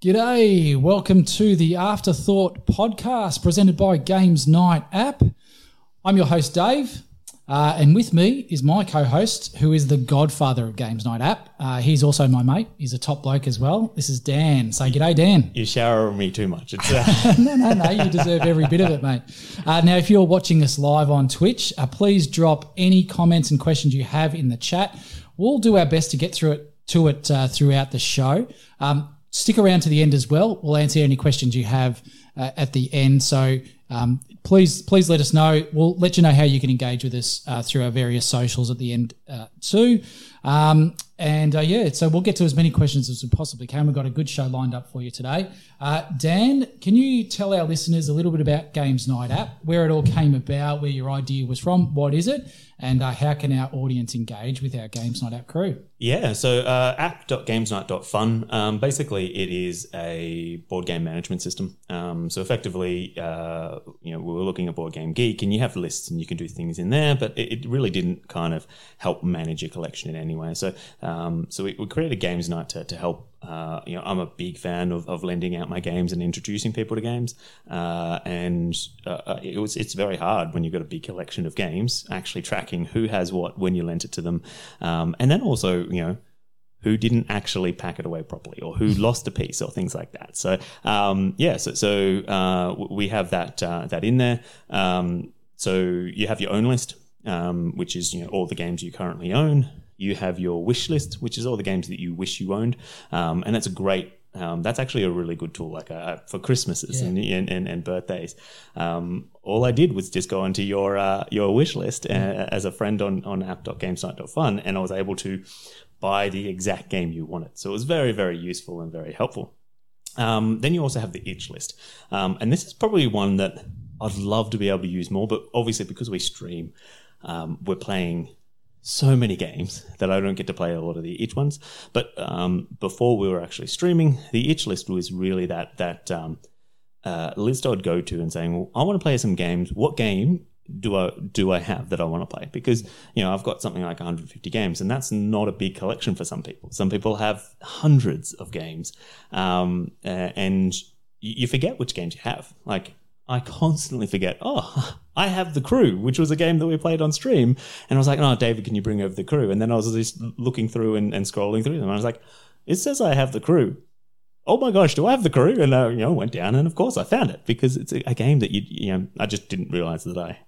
G'day, welcome to the Afterthought podcast presented by Games Night App. I'm your host Dave, and with me is my co-host who is the godfather of Games Night App. He's also my mate, he's a top bloke as well. This is Dan. Say g'day Dan. You shower me too much. No, you deserve every bit of it mate. Now if you're watching us live on Twitch, please drop any comments and questions you have in the chat. We'll do our best to get to it throughout the show. Stick around to the end as well. We'll answer any questions you have at the end. So please let us know. We'll let you know how you can engage with us through our various socials at the end too. So we'll get to as many questions as we possibly can. We've got a good show lined up for you today. Dan, can you tell our listeners a little bit about Games Night App, where it all came about, where your idea was from, what is it, and how can our audience engage with our Games Night App crew? Yeah, so app.gamesnight.fun. Basically, it is a board game management system. So effectively, we were looking at Board Game Geek, and you have lists and you can do things in there, but it really didn't kind of help manage your collection in any way. So we created Games Night to help. I'm a big fan of lending out my games and introducing people to games. It's very hard when you've got a big collection of games, actually tracking who has what when you lent it to them. And then also, who didn't actually pack it away properly or who lost a piece or things like that. So, we have that in there. So you have your own list, which is, all the games you currently own. You have your wish list, which is all the games that you wish you owned. And that's that's actually a really good tool, like for Christmases and birthdays. All I did was just go into your wish list as a friend on app.gamesnight.fun, and I was able to buy the exact game you wanted. So it was very, very useful and very helpful. Then you also have the itch list. And this is probably one that I'd love to be able to use more, but obviously because we stream, we're playing so many games that I don't get to play a lot of the itch ones. But before we were actually streaming, the itch list was really that list I'd go to and saying, well, I want to play some games. What game do I have that I want to play? Because, I've got something like 150 games, and that's not a big collection for some people. Some people have hundreds of games, and you forget which games you have. Like, I constantly forget, I have The Crew, which was a game that we played on stream. And I was like, oh, David, can you bring over The Crew? And then I was just looking through and scrolling through them. And I was like, it says I have The Crew. Oh, my gosh, do I have The Crew? And I went down and, of course, I found it because it's a game that, I just didn't realize that I had.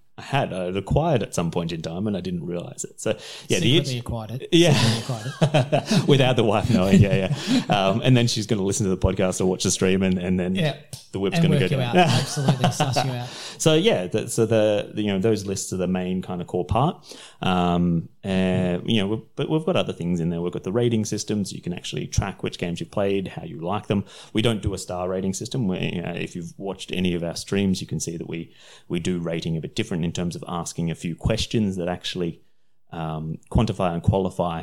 I had acquired at some point in time and I didn't realize it. So, yeah. Secretly acquired it. Without the wife knowing, yeah. And then she's going to listen to the podcast or watch the stream and then the whip's going to go down. Absolutely, suss you out. So, yeah, those lists are the main kind of core part. But we've got other things in there. We've got the rating systems. You can actually track which games you've played, how you like them. We don't do a star rating system. If you've watched any of our streams, you can see that we do rating a bit different in terms of asking a few questions that actually quantify and qualify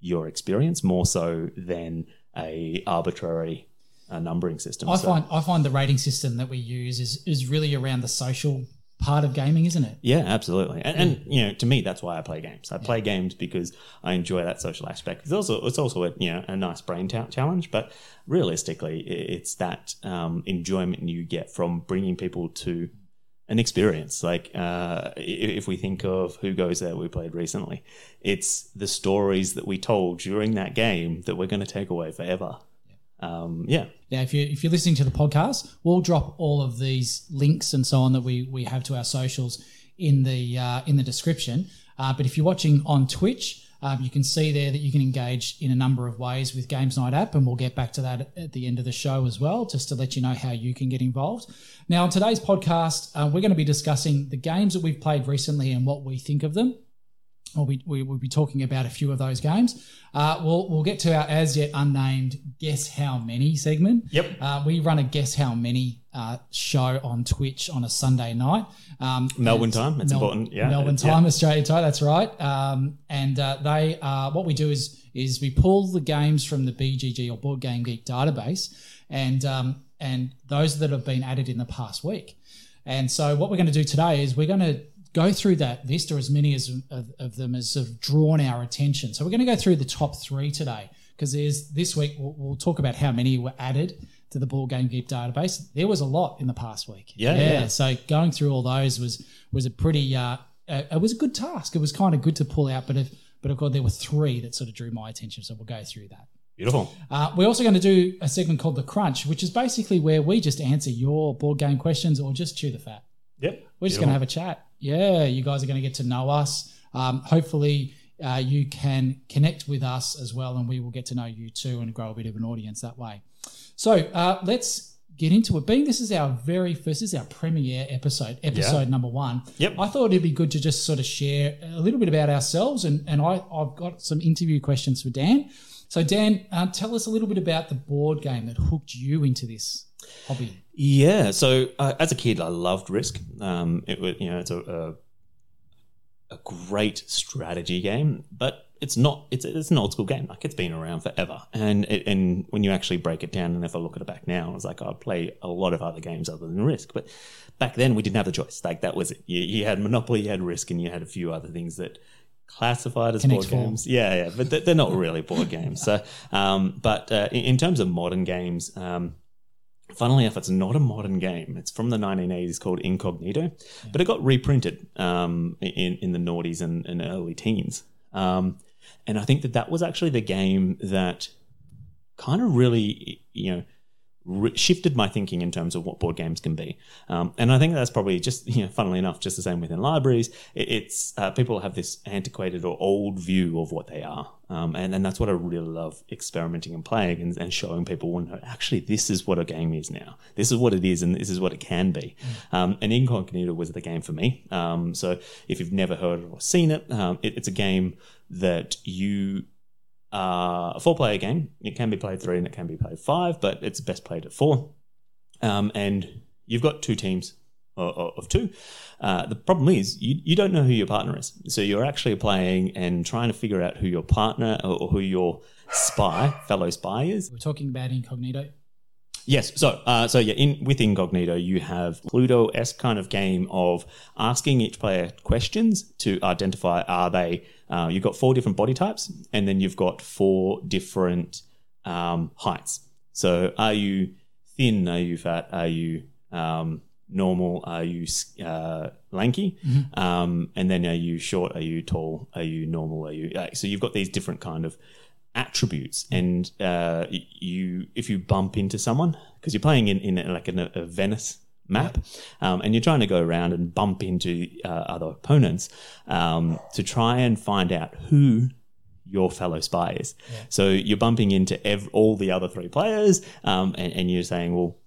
your experience more so than an arbitrary numbering system. I find the rating system that we use is really around the social part of gaming, isn't it? Yeah, absolutely. And to me, that's why I play games. I play games because I enjoy that social aspect. It's also a nice brain challenge, but realistically, it's that enjoyment you get from bringing people to an experience. Like if we think of Who Goes There we played recently, it's the stories that we told during that game that we're going to take away forever. Now, if you're listening to the podcast, we'll drop all of these links and so on that we have to our socials in the description. But if you're watching on Twitch, you can see there that you can engage in a number of ways with Games Night App, and we'll get back to that at the end of the show as well, just to let you know how you can get involved. Now, on today's podcast, we're going to be discussing the games that we've played recently and what we think of them. Or we will be talking about a few of those games. We'll get to our as yet unnamed Guess How Many segment. Yep. We run a Guess How Many show on Twitch on a Sunday night. Melbourne time. It's important. Yeah. Melbourne time, yeah. Australian time. That's right. What we do is we pull the games from the BGG or Board Game Geek database, and those that have been added in the past week. And so what we're going to do today is we're going to go through that list, or as many of them as have drawn our attention. So we're going to go through the top three today, because this week we'll talk about how many were added to the Board Game Geek database. There was a lot in the past week. Yeah. So going through all those was a pretty it was a good task. It was kind of good to pull out, but of course there were three that sort of drew my attention. So we'll go through that. Beautiful. We're also going to do a segment called The Crunch, which is basically where we just answer your board game questions or just chew the fat. Yep. We're just going to have a chat. Yeah, you guys are going to get to know us. Hopefully you can connect with us as well, and we will get to know you too and grow a bit of an audience that way. So let's get into it. Being this is our very first, this is our premiere episode number one. Yep. I thought it'd be good to just sort of share a little bit about ourselves, and I've got some interview questions for Dan. So Dan, tell us a little bit about the board game that hooked you into this hobby. Yeah, so as a kid, I loved Risk. It's a great strategy game, but it's an old school game. Like, it's been around forever. And when you actually break it down, and if I look at it back now, it's like I play a lot of other games other than Risk. But back then we didn't have a choice. Like, that was it. You had Monopoly, you had Risk, and you had a few other things that classified as board games. Yeah, but they're not really board games. So, but in terms of modern games, funnily enough, it's not a modern game. It's from the 1980s, called Incognito, but it got reprinted in the noughties and early teens. And I think that was actually the game that kind of really, shifted my thinking in terms of what board games can be. And I think that's probably just, funnily enough, just the same within libraries. It's people have this antiquated or old view of what they are. And that's what I really love, experimenting and playing and showing people, actually, this is what a game is now. This is what it is, and this is what it can be. And Incognito was the game for me. So if you've never heard or seen it, it's a game that you... a 4-player game. It can be played 3 and it can be played 5, but it's best played at 4. And you've got 2 teams of 2. The problem is you don't know who your partner is. So you're actually playing and trying to figure out who your partner or who your fellow spy is. We're talking about Incognito. Yes, with Incognito, you have Pluto-esque kind of game of asking each player questions to identify, you've got 4 different body types, and then you've got 4 different heights. So are you thin, are you fat, are you normal, are you lanky, and then are you short, are you tall, are you normal, are you... so you've got these different kind of attributes, and if you bump into someone, because you're playing in a Venice map, and you're trying to go around and bump into other opponents to try and find out who your fellow spy is. Yeah. So you're bumping into all the other 3 players, and you're saying, well,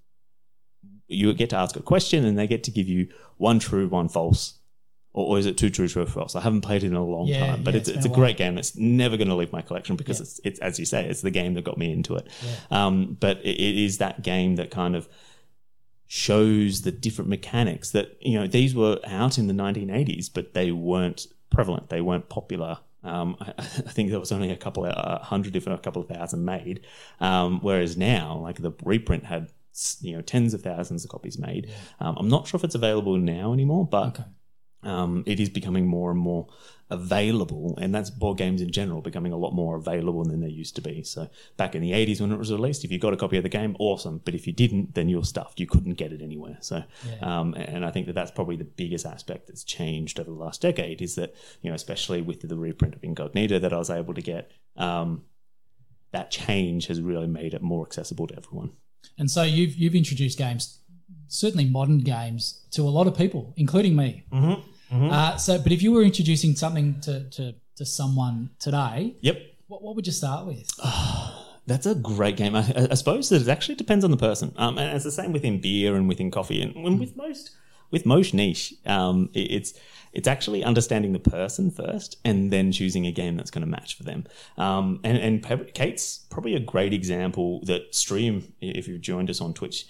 you get to ask a question and they get to give you 1 true, 1 false. Or is it 2 true or false? I haven't played it in a long time, but it's a great game. It's never going to leave my collection because it's as you say, it's the game that got me into it. Yeah. But it is that game that kind of shows the different mechanics that, these were out in the 1980s, but they weren't prevalent. They weren't popular. I think there was only a couple of thousand made. Whereas now, like, the reprint had, tens of thousands of copies made. Yeah. I'm not sure if it's available now anymore, but... Okay. It is becoming more and more available, and that's board games in general becoming a lot more available than they used to be. So back in the 80s when it was released, if you got a copy of the game, awesome. But if you didn't, then you're stuffed. You couldn't get it anywhere. So, and I think that's probably the biggest aspect that's changed over the last decade is that, especially with the reprint of Incognito that I was able to get, that change has really made it more accessible to everyone. And so you've introduced games, certainly modern games, to a lot of people, including me. Mm-hmm. Mm-hmm. But if you were introducing something to someone today, what would you start with? Oh, that's a great game. I suppose that it actually depends on the person, and it's the same within beer and within coffee and with most niche. It's actually understanding the person first, and then choosing a game that's going to match for them. And Kate's probably a great example. That stream, if you've joined us on Twitch,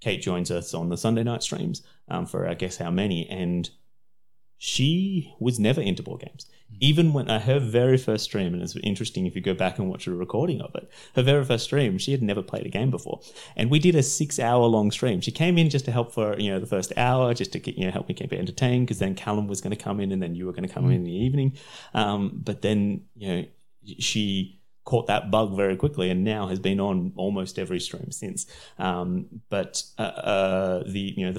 Kate joins us on the Sunday night streams for I guess how many, and she was never into board games. Even when her very first stream, and it's interesting if you go back and watch a recording of it, her very first stream, she had never played a game before. And we did a 6-hour-long stream. She came in just to help for, the first hour, just to help me keep it entertained, because then Callum was going to come in and then you were going to come in the evening. But then, she caught that bug very quickly and now has been on almost every stream since. The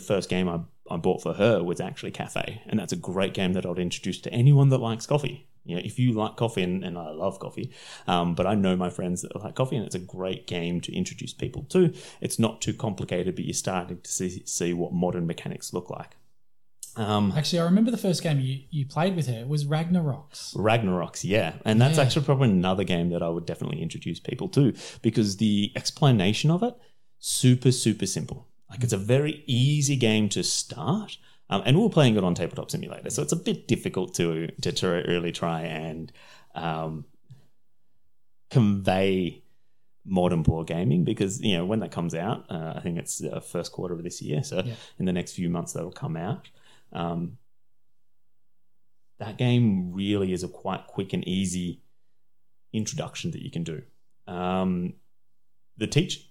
first game I bought for her was actually Cafe, and that's a great game that I would introduce to anyone that likes coffee. You know, if you like coffee, and I love coffee, but I know my friends that like coffee, and it's a great game to introduce people to. It's not too complicated, but you're starting to see what modern mechanics look like. Actually, I remember the first game you played with her was Ragnarocks. Ragnarocks, yeah. And that's actually probably another game that I would definitely introduce people to, because the explanation of it, super, super simple. Like, it's a very easy game to start. And we were playing it on Tabletop Simulator, so it's a bit difficult to really try and convey modern board gaming, because, you know, when that comes out, I think it's the first quarter of this year, so in the next few months that'll come out. That game really is a quite quick and easy introduction that you can do. The teach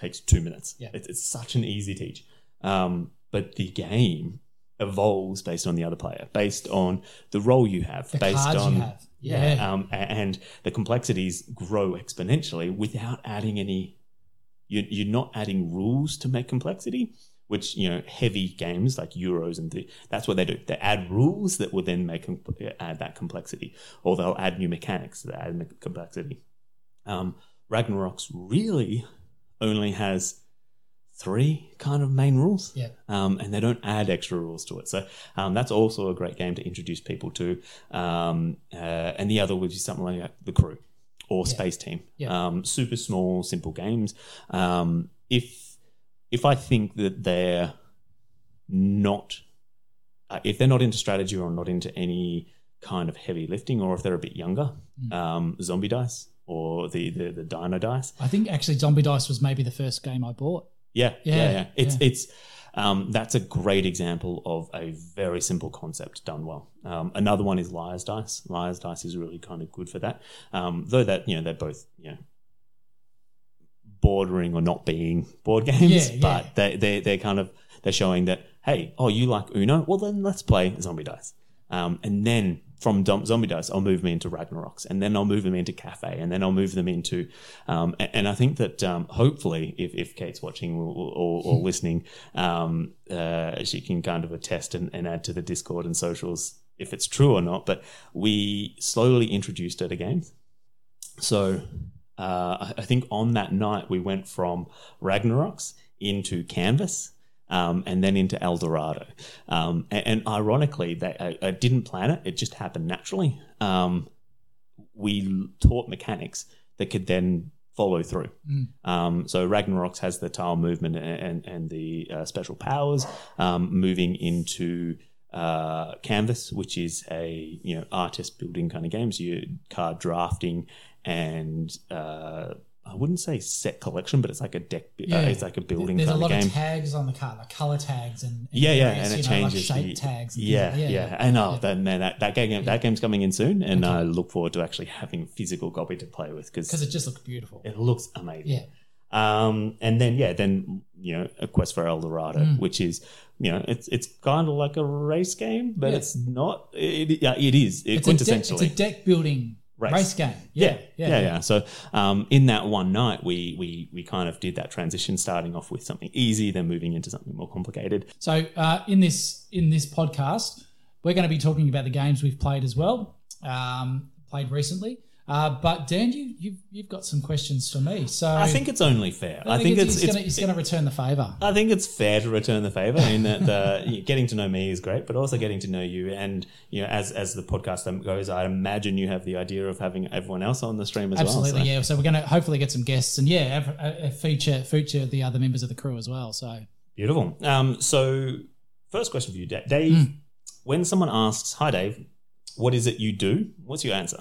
takes 2 minutes. Yeah. It's such an easy teach. But the game evolves based on the other player, based on the role you have, the cards you have. And the complexities grow exponentially without adding any. You're not adding rules to make complexity, which, you know, heavy games like Euros and that's what they do. They add rules that will then add that complexity, or they'll add new mechanics that add complexity. Ragnarok's really only has 3 kind of main rules, and they don't add extra rules to it. So that's also a great game to introduce people to. And the other would be something like The Crew or Space Team. Super small, simple games. If I think that they're not, if they're not into strategy or not into any kind of heavy lifting, or if they're a bit younger, Zombie Dice or the Dino Dice. I think actually Zombie Dice was maybe the first game I bought. Yeah. It's that's a great example of a very simple concept done well. Another one is Liar's Dice. Liar's Dice is really kind of good for that. Though that, you know, they're both, you know, bordering or not being board games, but they're showing that, hey, you like Uno? Well, then let's play Zombie Dice. And then from Zombie Dice, I'll move them into Ragnarok's, and then I'll move them into Cafe, and then I'll move them into and I think that hopefully if Kate's watching or listening, she can kind of attest and add to the Discord and socials if it's true or not, but we slowly introduced her to games. So... I think on that night we went from Ragnarok's into Canvas, and then into El Dorado. And ironically, I didn't plan it. It just happened naturally. We taught mechanics that could then follow through. So Ragnarok's has the tile movement and the special powers, moving into... Canvas, which is a, you know, artist building kind of game. So you're card drafting and I wouldn't say set collection, but it's like a deck. It's like a building kind of game. There's a lot of tags on the card, like color tags and various, and it changes like shape tags. And that game's coming in soon, and I look forward to actually having a physical copy to play with, because it just looks beautiful. It looks amazing. Yeah. Then, you know, a Quest for El Dorado, which is, you know, it's kind of like a race game, but it's not. It is. It's quintessentially. It's a deck building race game. Yeah. So in that one night, we kind of did that transition, starting off with something easy, then moving into something more complicated. So in this podcast, we're going to be talking about the games we've played as well, played recently. But Dan, you've got some questions for me, so I think it's only fair. I think it's going to return the favour. I think it's fair to return the favour in that getting to know me is great, but also getting to know you. And, you know, as the podcast goes, I imagine you have the idea of having everyone else on the stream as well. Absolutely, yeah. So we're going to hopefully get some guests and feature the other members of the crew as well. So beautiful. So first question for you, Dave. When someone asks, "Hi, Dave, what is it you do?" What's your answer?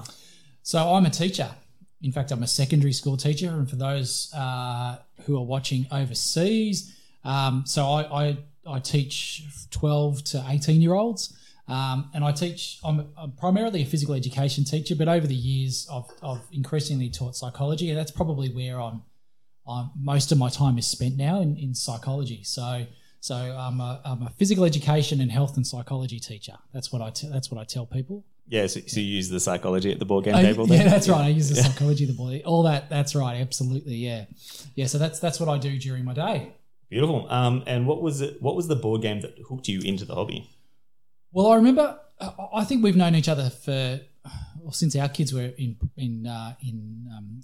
So I'm a teacher. In fact, I'm a secondary school teacher. And for those who are watching overseas, so I teach 12 to 18-year-olds. And I teach, I'm primarily a physical education teacher, but over the years I've increasingly taught psychology, and that's probably where I'm most of my time is spent now in psychology. So So I'm a physical education and health and psychology teacher. That's what I tell people. Yeah, so you use the psychology at the board game table then? Yeah, that's right. I use the psychology at the board. All that, that's right, absolutely, yeah. Yeah, so that's what I do during my day. Beautiful. And what was the board game that hooked you into the hobby? Well, I remember, I think we've known each other for, well, since our kids were in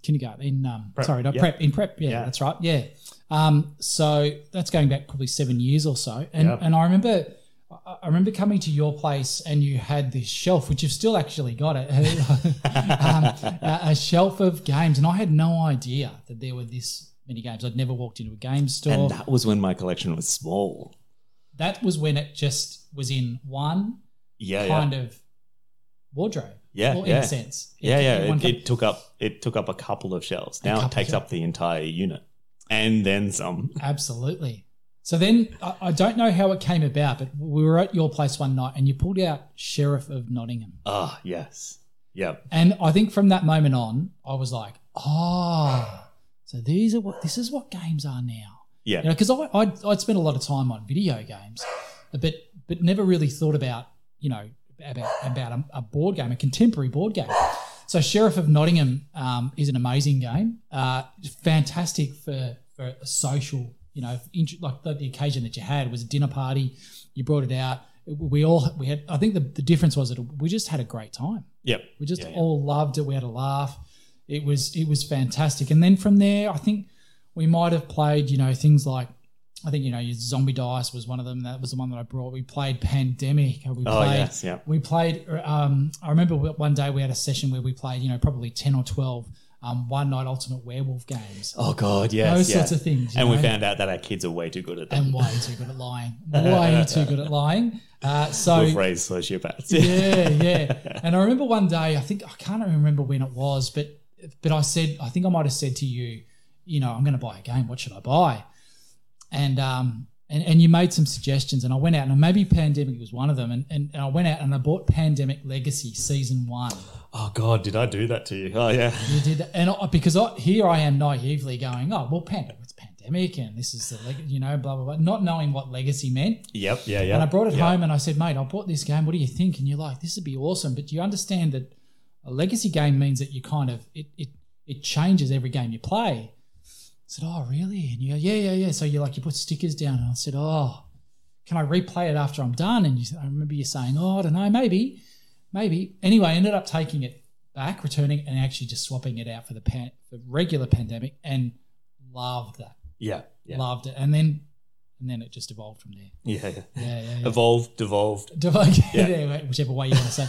kindergarten. In prep, that's right, yeah. So that's going back probably 7 years or so. And I remember coming to your place and you had this shelf, which you've still actually got it, a shelf of games. And I had no idea that there were this many games. I'd never walked into a game store. And that was when my collection was small. That was when it just was in one kind of wardrobe. Yeah, or in a sense. It took up a couple of shelves. Now it takes up the entire unit and then some. Absolutely. So then I don't know how it came about, but we were at your place one night and you pulled out Sheriff of Nottingham. Ah, yes. Yeah. And I think from that moment on, I was like, so this is what games are now. Yeah. Because I'd spent a lot of time on video games, but never really thought about a board game, a contemporary board game. So Sheriff of Nottingham is an amazing game. Fantastic for a social. Like the occasion that you had was a dinner party. You brought it out. We had. I think the difference was that we just had a great time. Yep. We just all loved it. We had a laugh. It was fantastic. And then from there, I think we might have played. Things like your Zombie Dice was one of them. That was the one that I brought. We played Pandemic. We played. I remember one day we had a session where we played. Probably 10 or 12. One night alternate werewolf games. Oh God, yes, those sorts of things. And we found out that our kids are way too good at that. And way too good at lying. Way too good at lying. So we've raised sociopaths. Yeah. And I remember one day, I can't remember when it was, but I think I might have said to you, I'm going to buy a game. What should I buy? And you made some suggestions, and I went out, and maybe Pandemic was one of them, and I went out and I bought Pandemic Legacy Season 1. Oh, God, did I do that to you? Oh, yeah. You did that. And because here I am naively going, it's Pandemic, and this is the blah, blah, blah, not knowing what Legacy meant. Yep. And I brought it home, and I said, mate, I bought this game. What do you think? And you're like, this would be awesome. But do you understand that a Legacy game means that you kind of it changes every game you play? I said, oh, really? And you go, yeah. So you put stickers down. And I said, can I replay it after I'm done? And I remember you saying, I don't know, maybe. Anyway, I ended up taking it back, returning it, and actually just swapping it out for the regular Pandemic, and loved that. Yeah. Loved it. And then it just evolved from there. Yeah. Evolved, devolved. Whichever way you want to say.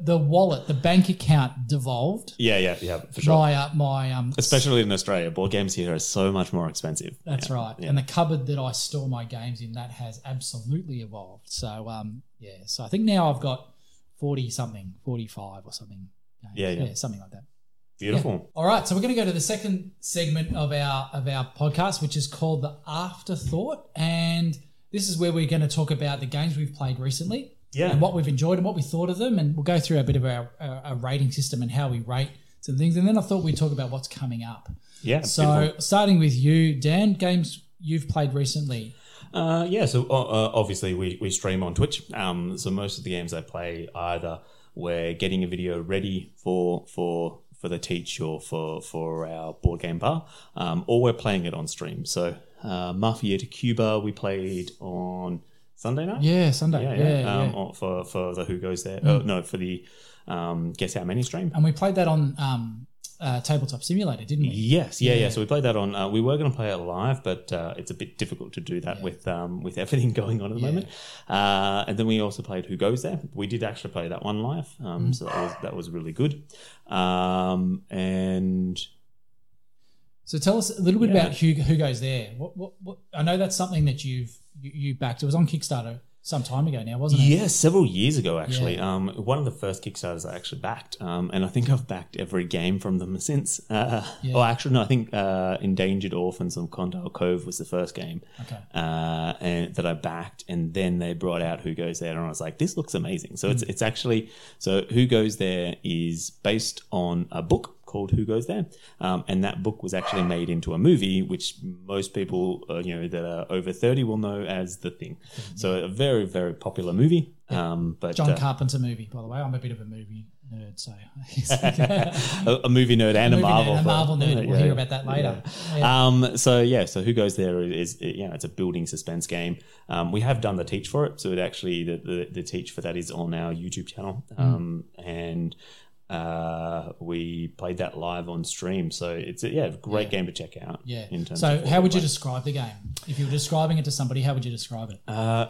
The wallet, the bank account devolved. Yeah, for sure. Especially in Australia, board games here are so much more expensive. That's right. Yeah. And the cupboard that I store my games in, that has absolutely evolved. So, so I think now I've got 40-something, 45 or something. Yeah, something like that. Beautiful. Yeah. All right, so we're going to go to the second segment of our podcast, which is called The Afterthought, and this is where we're going to talk about the games we've played recently and what we've enjoyed and what we thought of them, and we'll go through a bit of our rating system and how we rate some things, and then I thought we'd talk about what's coming up. Yeah. So beautiful. Starting with you, Dan, games you've played recently. So obviously we stream on Twitch, so most of the games I play either we're getting a video ready for the teach or for our board game bar, or we're playing it on stream. So Mafia to Cuba we played on Sunday night? Yeah, Sunday. For the Who Goes There. For the Guess How Many stream. And we played that on Tabletop Simulator, didn't we? Yes. So we played that on we were going to play it live, but it's a bit difficult to do that with everything going on at the moment. And then we also played Who Goes There. We did actually play that one live, so that was really good. And so tell us a little bit about Who Goes There. What I know that's something that you backed. It was on Kickstarter some time ago now, wasn't it? Yeah, several years ago actually. Yeah. One of the first Kickstarters I actually backed, and I think I've backed every game from them since. I think Endangered Orphans of Condor Cove was the first game that I backed, and then they brought out Who Goes There, and I was like, this looks amazing. So it's actually – so Who Goes There is based on a book called Who Goes There? And that book was actually made into a movie, which most people that are over 30 will know as The Thing. Mm-hmm. So a very, very popular movie. Yeah. But John Carpenter movie, by the way. I'm a bit of a movie nerd, so a movie nerd and a Marvel nerd, nerd. We'll hear about that later. Yeah. Yeah. So Who Goes There is it's a building suspense game. We have done the teach for it, so it actually the teach for that is on our YouTube channel, and we played that live on stream. So it's a great game to check out. Yeah. In terms so, how would you describe the game? If you were describing it to somebody, how would you describe it?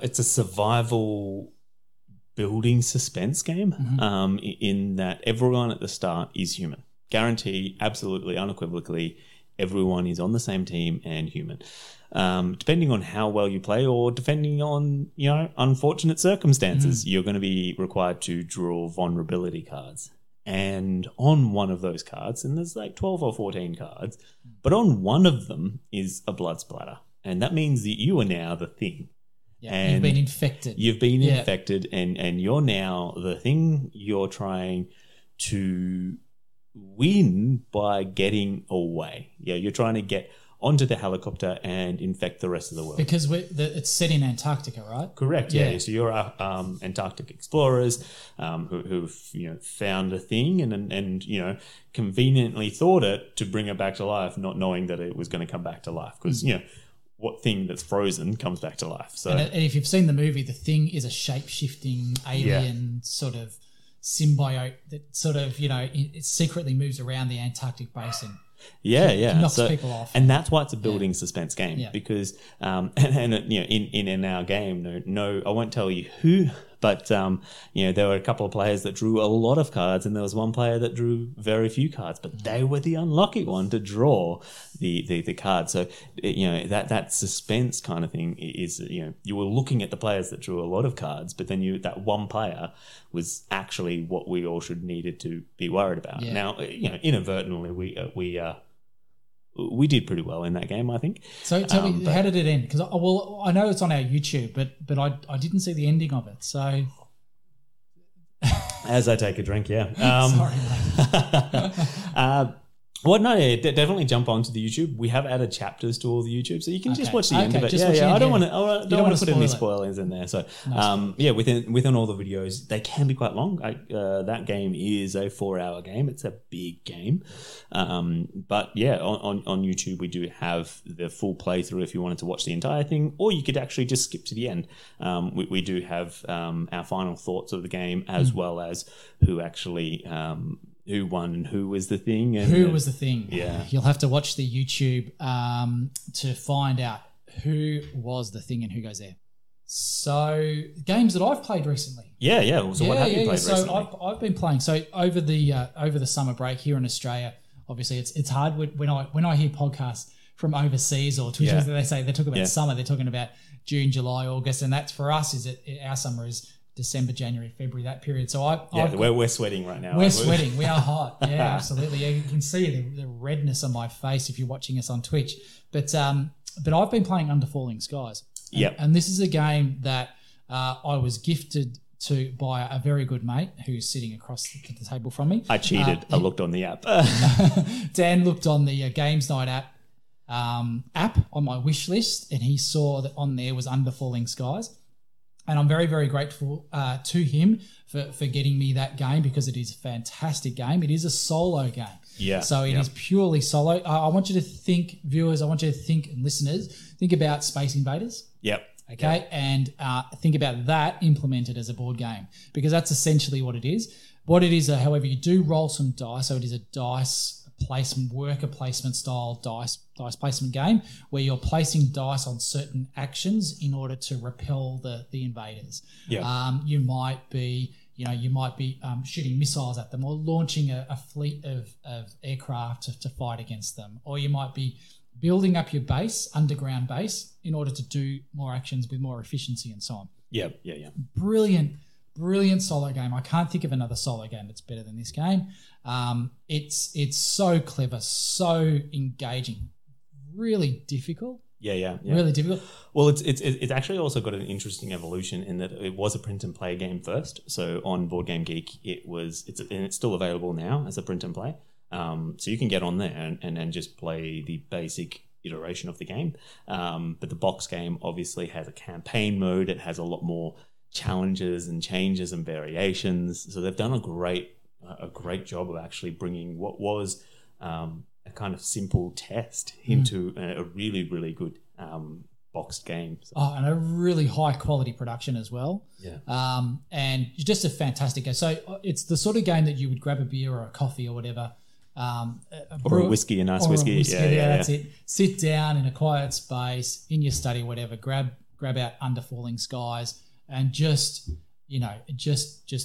It's a survival building suspense game, in that everyone at the start is human. Guarantee, absolutely, unequivocally, everyone is on the same team and human. Depending on how well you play, or depending on unfortunate circumstances, you're going to be required to draw vulnerability cards. And on one of those cards, and there's like 12 or 14 cards, but on one of them is a blood splatter, and that means that you are now the thing. Yeah, and you've been infected. And you're now the thing. You're trying to win by getting away. Yeah, you're trying to get onto the helicopter and infect the rest of the world. Because it's set in Antarctica, right? Correct, yeah. So you're Antarctic explorers who've found a thing and conveniently thought it to bring it back to life, not knowing that it was going to come back to life because, what thing that's frozen comes back to life. So, and if you've seen the movie, The Thing is a shape-shifting alien sort of symbiote that sort of, it secretly moves around the Antarctic basin. Yeah. Knocks people off. And that's why it's a building suspense game because in our game, no, I won't tell you who, but there were a couple of players that drew a lot of cards, and there was one player that drew very few cards, but they were the unlucky one to draw the card. So that suspense kind of thing is you were looking at the players that drew a lot of cards, but then that one player was actually what we all needed to be worried about. Yeah. Now inadvertently we did pretty well in that game, I think. So tell me, how did it end? Because I know it's on our YouTube, but I didn't see the ending of it. So as I take a drink, sorry. Definitely jump onto the YouTube. We have added chapters to all the YouTube, so you can just watch the end of it. I don't want to put any spoilers in there. So within all the videos, they can be quite long. That game is a 4-hour game. It's a big game, on YouTube we do have the full playthrough if you wanted to watch the entire thing, or you could actually just skip to the end. We do have our final thoughts of the game, as well as who actually. Who won and who was the thing. Who was the thing. Yeah. You'll have to watch the YouTube to find out who was the thing and Who Goes There. So games that I've played recently. Yeah. So what have you played recently? So I've been playing. So over the summer break here in Australia, obviously it's hard when I hear podcasts from overseas or Twitch, they say they talk about summer. They're talking about June, July, August, and that's for us. Our summer is December, January, February, that period. So we're sweating right now. We're sweating. We are hot. Yeah, absolutely. You can see the redness on my face if you're watching us on Twitch. But I've been playing Under Falling Skies. Yeah. And this is a game that I was gifted to by a very good mate who's sitting across the table from me. I cheated. I looked on the app. Dan looked on the Games Night app on my wish list, and he saw that on there was Under Falling Skies. And I'm very, very grateful to him for getting me that game, because it is a fantastic game. It is a solo game. Yeah. So it is purely solo. I want you to think, viewers, I want you to think, and listeners, think about Space Invaders. Yep. Okay. Yep. And think about that implemented as a board game, because that's essentially what it is. What it is, however, you do roll some dice. So it is a dice placement, worker placement style dice placement game, where you're placing dice on certain actions in order to repel the invaders. Yeah. You might be shooting missiles at them, or launching a fleet of aircraft to fight against them, or you might be building up your base, underground base, in order to do more actions with more efficiency and so on. Yeah. Brilliant solo game. I can't think of another solo game that's better than this game. It's so clever, so engaging, really difficult. Yeah. Really difficult. Well, it's actually also got an interesting evolution in that it was a print and play game first. So on Board Game Geek, it's still available now as a print and play. So you can get on there and just play the basic iteration of the game. But the box game obviously has a campaign mode. It has a lot more challenges and changes and variations. So they've done a great job of actually bringing what was a kind of simple test into a really, really good boxed game. So. Oh, and a really high quality production as well. Yeah. And just a fantastic game. So it's the sort of game that you would grab a beer or a coffee or whatever. Or a nice whiskey. That's it. Sit down in a quiet space, in your study, whatever, grab out Under Falling Skies and just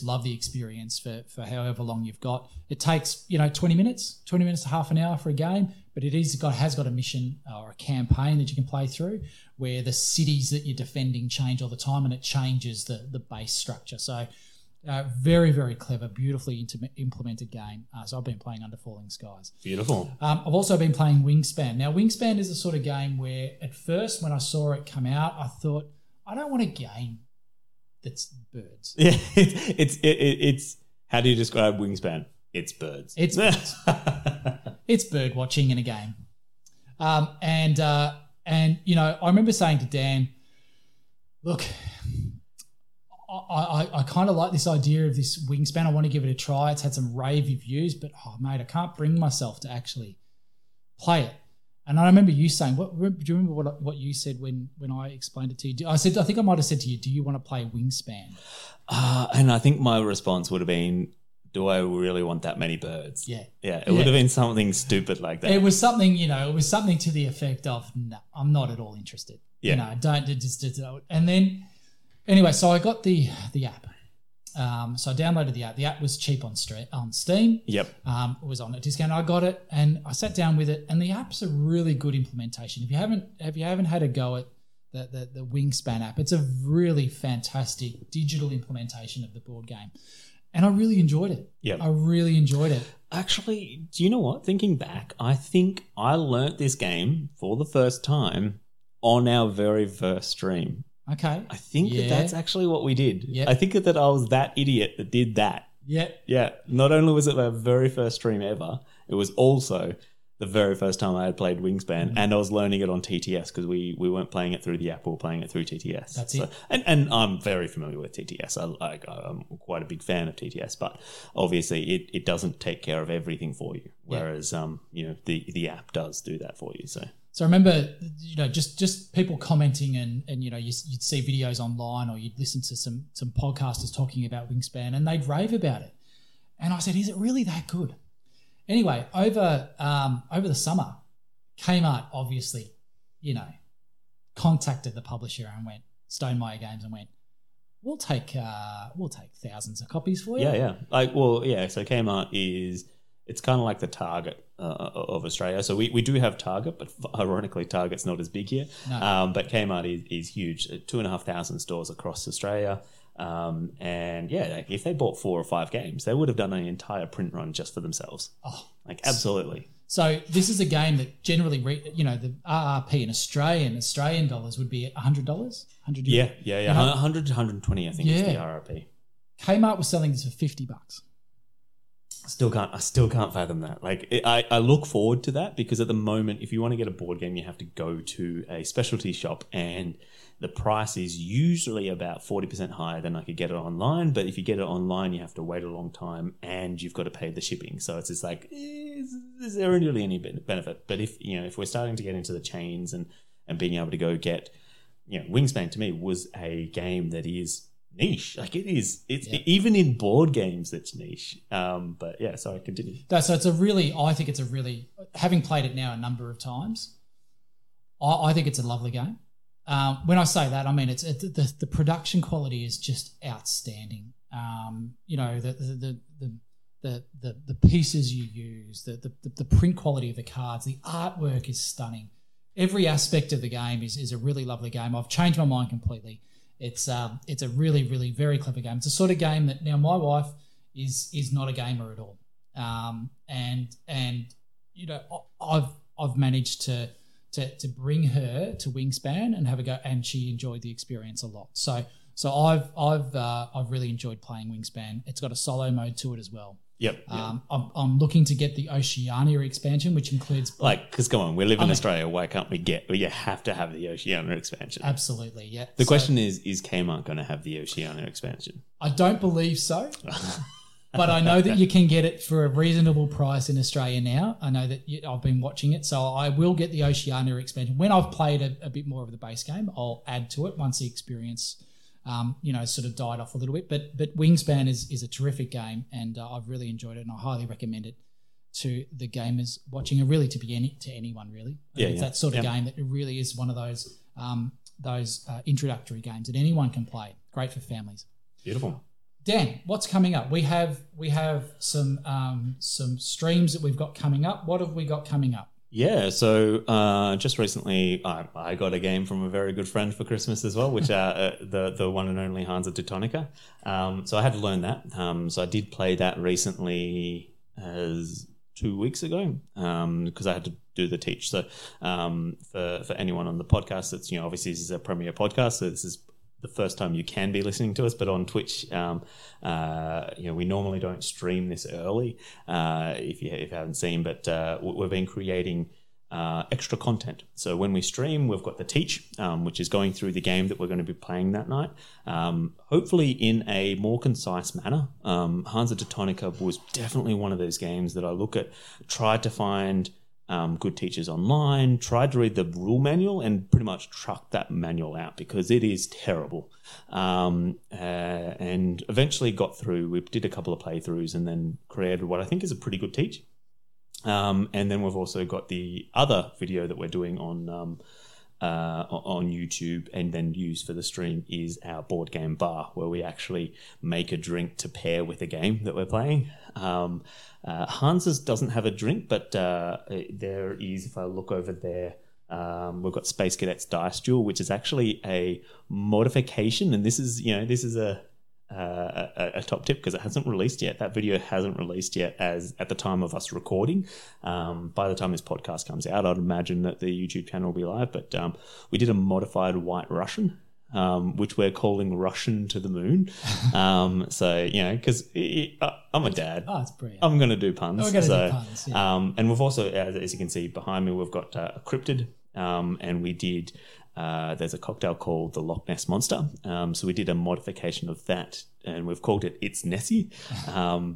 love the experience for however long you've got. It takes, 20 minutes to half an hour for a game, but it has got a mission or a campaign that you can play through where the cities that you're defending change all the time and it changes the base structure. So very, very clever, beautifully implemented game. So I've been playing Under Falling Skies. Beautiful. I've also been playing Wingspan. Now, Wingspan is the sort of game where at first when I saw it come out, I thought, I don't want a game that's birds. Yeah, it's how do you describe Wingspan? It's birds. It's birds. It's bird watching in a game. And I remember saying to Dan, look, I kind of like this idea of this Wingspan. I want to give it a try. It's had some rave reviews, but, I can't bring myself to actually play it. And I remember you saying, do you remember what you said when I explained it to you? I think I might have said to you, do you want to play Wingspan? And I think my response would have been, do I really want that many birds? Yeah. Yeah, it would have been something stupid like that. It was something, to the effect of, no, I'm not at all interested. Yeah. And then... Anyway, so I got the app. So I downloaded the app. The app was cheap on Steam. Yep. It was on a discount. I got it and I sat down with it. And the app's a really good implementation. If you haven't had a go at the Wingspan app, it's a really fantastic digital implementation of the board game. And I really enjoyed it. Yeah. I really enjoyed it. Actually, do you know what? Thinking back, I think I learnt this game for the first time on our very first stream. Okay. I think that that's actually what we did. Yep. I think that I was that idiot that did that. Yeah. Yeah. Not only was it our very first stream ever, it was also the very first time I had played Wingspan, and I was learning it on TTS because we weren't playing it through the app, we were playing it through TTS. That's it. And I'm very familiar with TTS. I'm quite a big fan of TTS, but obviously it doesn't take care of everything for you, whereas the app does do that for you. So I remember, just people commenting and you'd see videos online or you'd listen to some podcasters talking about Wingspan and they'd rave about it. And I said, is it really that good? Anyway, over the summer, Kmart obviously, contacted the publisher and went, Stonemaier Games, and went, we'll take thousands of copies for you. Yeah. So Kmart is... It's kind of like the Target of Australia. So we do have Target, but ironically Target's not as big here. No. But Kmart is huge, 2,500 stores across Australia. If they bought 4 or 5 games, they would have done an entire print run just for themselves. Oh, absolutely. So this is a game that generally, the RRP in Australian dollars would be $100. Yeah. 100 to 120, I think, is the RRP. Kmart was selling this for $50. I still can't fathom that. I look forward to that because at the moment, if you want to get a board game, you have to go to a specialty shop and the price is usually about 40% higher than I could get it online. But if you get it online, you have to wait a long time and you've got to pay the shipping. So it's just like, is there really any benefit? But if we're starting to get into the chains and being able to go get, Wingspan to me was a game that is niche, even in board games it's niche, so I continue. So I think it's having played it now a number of times, I think it's a lovely game. When I say that, I mean it's the production quality is just outstanding. The pieces you use, the print quality of the cards, the artwork is stunning. Every aspect of the game is a really lovely game. I've changed my mind completely. It's a really, really very clever game. It's a sort of game that now my wife is not a gamer at all, I've managed to bring her to Wingspan and have a go, and she enjoyed the experience a lot. So So I've really enjoyed playing Wingspan. It's got a solo mode to it as well. Yep. I'm looking to get the Oceania expansion, which includes because come on, we live in Australia. Why can't we get? Well, you have to have the Oceania expansion. Absolutely. Yeah. The question is Kmart going to have the Oceania expansion? I don't believe so. But I know that you can get it for a reasonable price in Australia now. I know that I've been watching it, so I will get the Oceania expansion. When I've played a bit more of the base game, I'll add to it once the experience, sort of died off a little bit. But Wingspan is a terrific game, and I've really enjoyed it, and I highly recommend it to the gamers watching, and really to anyone really. Yeah, it's that sort of game that really is one of those introductory games that anyone can play. Great for families. Beautiful. Dan, what's coming up? We have some streams that we've got coming up. What have we got coming up? Yeah, so just recently I got a game from a very good friend for Christmas as well, which the one and only Hansa Teutonica. So I had to learn that. So I did play that recently as 2 weeks ago because I had to do the teach. So for anyone on the podcast, it's obviously this is a premiere podcast, so this is the first time you can be listening to us, but on Twitch, we normally don't stream this early if you haven't seen, but we've been creating extra content. So when we stream, we've got the teach, which is going through the game that we're going to be playing that night, hopefully in a more concise manner. Hansa Teutonica was definitely one of those games that I look at, tried to find good teachers online, tried to read the rule manual and pretty much chucked that manual out because it is terrible. And eventually got through. We did a couple of playthroughs and then created what I think is a pretty good teach. And then we've also got the other video that we're doing on YouTube and then use for the stream is our board game bar, where we actually make a drink to pair with a game that we're playing. Hansa's doesn't have a drink, but there is, if I look over there, we've got Space Cadets Dice Duel, which is actually a modification, and this is a top tip because it hasn't released yet. That video hasn't released yet as at the time of us recording. By the time this podcast comes out, I'd imagine that the YouTube channel will be live, but we did a modified White Russian, which we're calling Russian to the Moon. Because I'm a dad. Oh, it's brilliant. I'm going to do puns. Do puns, yeah. And we've also, as you can see behind me, we've got a Cryptid, and we did... there's a cocktail called the Loch Ness Monster. So we did a modification of that, and we've called it It's Nessie,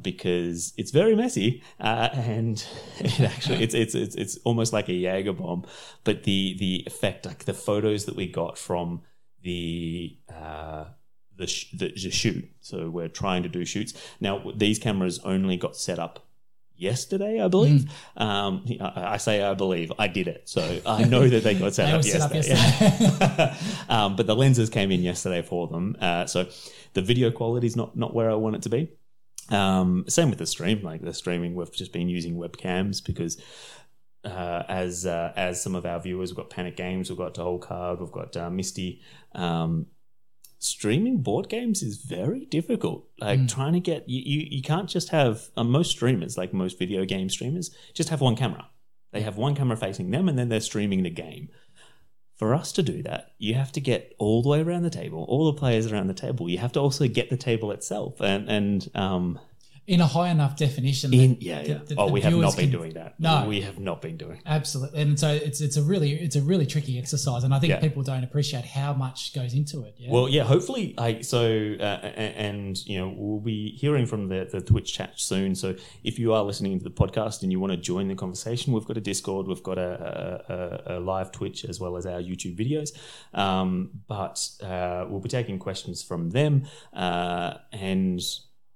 because it's very messy, and it actually it's almost like a Jager bomb. But the effect, like the photos that we got from the shoot. So we're trying to do shoots now. These cameras only got set up yesterday, I believe. I say I believe. I did it. So I know that they got set up yesterday. Yeah. But the lenses came in yesterday for them. So the video quality is not where I want it to be. Same with the stream. Like the streaming, we've just been using webcams because as some of our viewers, we've got Panic Games, we've got The Whole Card, we've got Misty. Streaming board games is very difficult. Trying to get you can't just have most streamers, like most video game streamers, just have one camera. They have one camera facing them, and then they're streaming the game. For us to do that, you have to get all the way around the table, all the players around the table. You have to also get the table itself, and in a high enough definition. We have not been doing that. No, we have not been doing that. Absolutely. And so it's a really tricky exercise, and I think people don't appreciate how much goes into it. Yeah? Well, yeah. Hopefully, we'll be hearing from the Twitch chat soon. So if you are listening to the podcast and you want to join the conversation, we've got a Discord, we've got a live Twitch as well as our YouTube videos. But we'll be taking questions from them, and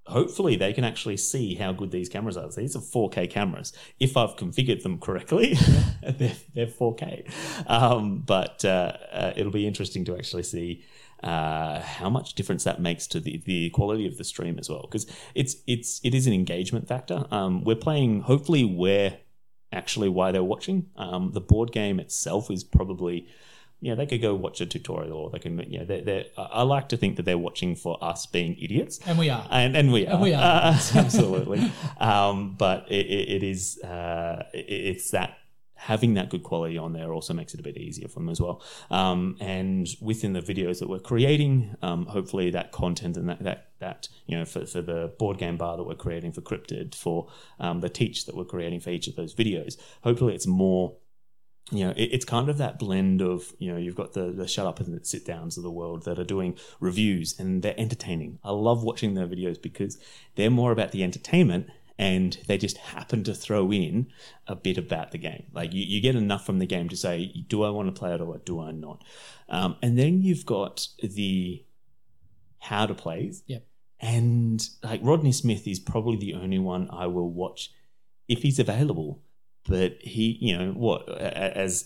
hopefully they can actually see how good these cameras are. So these are 4K cameras. If I've configured them correctly, they're 4K. But it'll be interesting to actually see how much difference that makes to the quality of the stream as well, because it is an engagement factor. We're playing hopefully where actually why they're watching. The board game itself is probably... Yeah, they could go watch a tutorial, or they can. Yeah, I like to think that they're watching for us being idiots, and we are, and we are, absolutely. But it is, it's that having that good quality on there also makes it a bit easier for them as well. And within the videos that we're creating, hopefully that content and that you know, for the board game bar that we're creating for Cryptid, for the teach that we're creating for each of those videos, hopefully it's more, you know, it's kind of that blend of, you know, you've got the shut up and sit downs of the world that are doing reviews and they're entertaining. I love watching their videos because they're more about the entertainment and they just happen to throw in a bit about the game. Like you get enough from the game to say, do I want to play it or do I not? And then you've got the how to plays. Yep. And like Rodney Smith is probably the only one I will watch if he's available. But he, you know, what as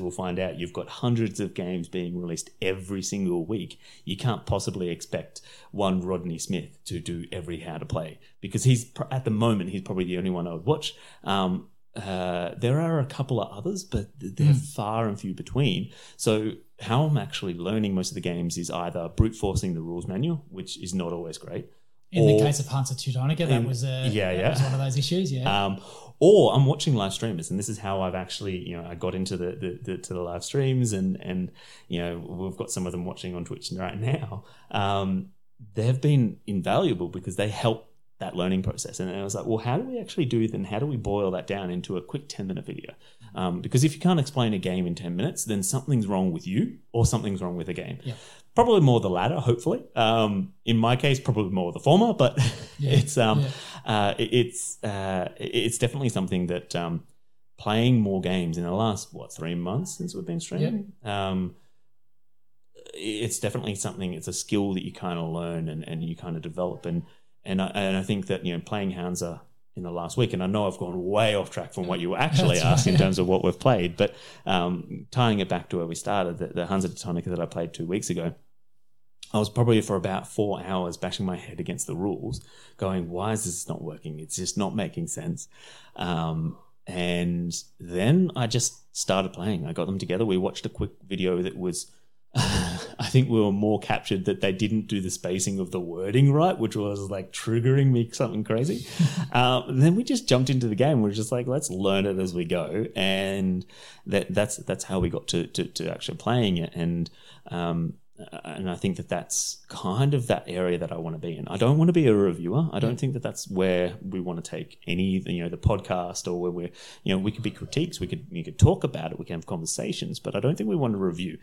we'll find out, you've got hundreds of games being released every single week. You can't possibly expect one Rodney Smith to do every how to play, because he's at the moment he's probably the only one I would watch. There are a couple of others, but they're far and few between. So how I'm actually learning most of the games is either brute forcing the rules manual, which is not always great. In the case of Hansa Teutonica, that was one of those issues. Yeah. Or I'm watching live streamers, and this is how I've actually, you know, I got into the live streams, and you know, we've got some of them watching on Twitch right now. They've been invaluable because they help that learning process. And I was like, well, how do we actually do then? How do we boil that down into a quick 10-minute video? Because if you can't explain a game in 10 minutes, then something's wrong with you or something's wrong with the game. Yeah. Probably more the latter, hopefully. In my case, probably more the former, but it's definitely something that playing more games in the last 3 months since we've been streaming. Yeah. It's definitely something. It's a skill that you kind of learn and you kind of develop. And I think that, you know, playing Hansa in the last week, and I know I've gone way off track from what you were actually asked in terms of what we've played, but tying it back to where we started, the Hansa Teutonica that I played 2 weeks ago, I was probably for about 4 hours bashing my head against the rules, going, why is this not working? It's just not making sense. And then I just started playing. I got them together. We watched a quick video that was... I think we were more captured that they didn't do the spacing of the wording right, which was like triggering me something crazy. And then we just jumped into the game. We were just like, let's learn it as we go. And that's how we got to actually playing it. And I think that's kind of that area that I want to be in. I don't want to be a reviewer. I don't think that's where we want to take any, you know, the podcast, or where we're, you know, we could be critiques, you could talk about it, we can have conversations, but I don't think we want to review.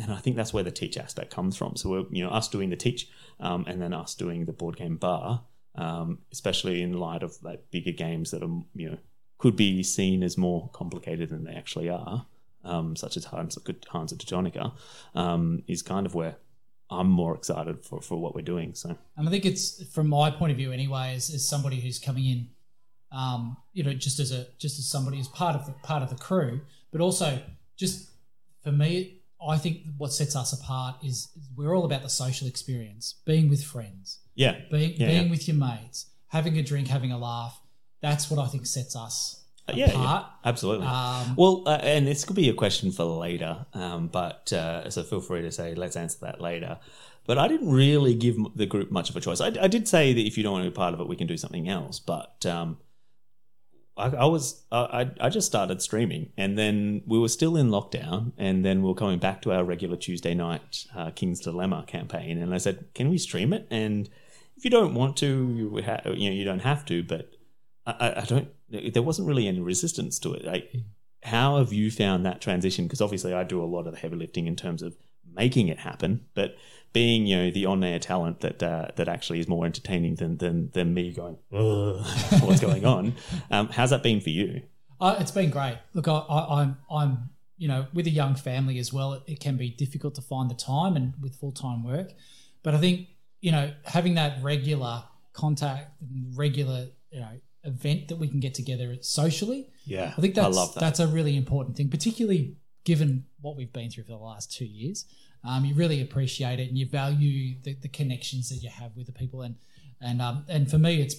And I think that's where the teach aspect comes from. So we're, you know, us doing the teach, and then us doing the board game bar, especially in light of like bigger games that are, you know, could be seen as more complicated than they actually are. Such as Hansa Teutonica, is kind of where I'm more excited for what we're doing. So, and I think it's, from my point of view anyway, as somebody who's coming in, you know, just as somebody who's part of the crew, but also just for me, I think what sets us apart is we're all about the social experience, being with friends, being with your mates, having a drink, having a laugh. That's what I think sets us. Yeah, absolutely. And this could be a question for later, but so feel free to say, let's answer that later. But I didn't really give the group much of a choice. I did say that if you don't want to be part of it, we can do something else. But I just started streaming, and then we were still in lockdown, and then we were coming back to our regular Tuesday night King's Dilemma campaign. And I said, can we stream it? And if you don't want to, you don't have to, but I don't. There wasn't really any resistance to it. Like, how have you found that transition? Because obviously I do a lot of the heavy lifting in terms of making it happen, but being, you know, the on-air talent that actually is more entertaining than me going, what's going on? How's that been for you? It's been great. Look, I'm you know, with a young family as well, it can be difficult to find the time, and with full-time work. But I think, you know, having that regular contact, regular, you know, event that we can get together socially. Yeah, I think that's a really important thing, particularly given what we've been through for the last 2 years. You really appreciate it, and you value the connections that you have with the people. And for me, it's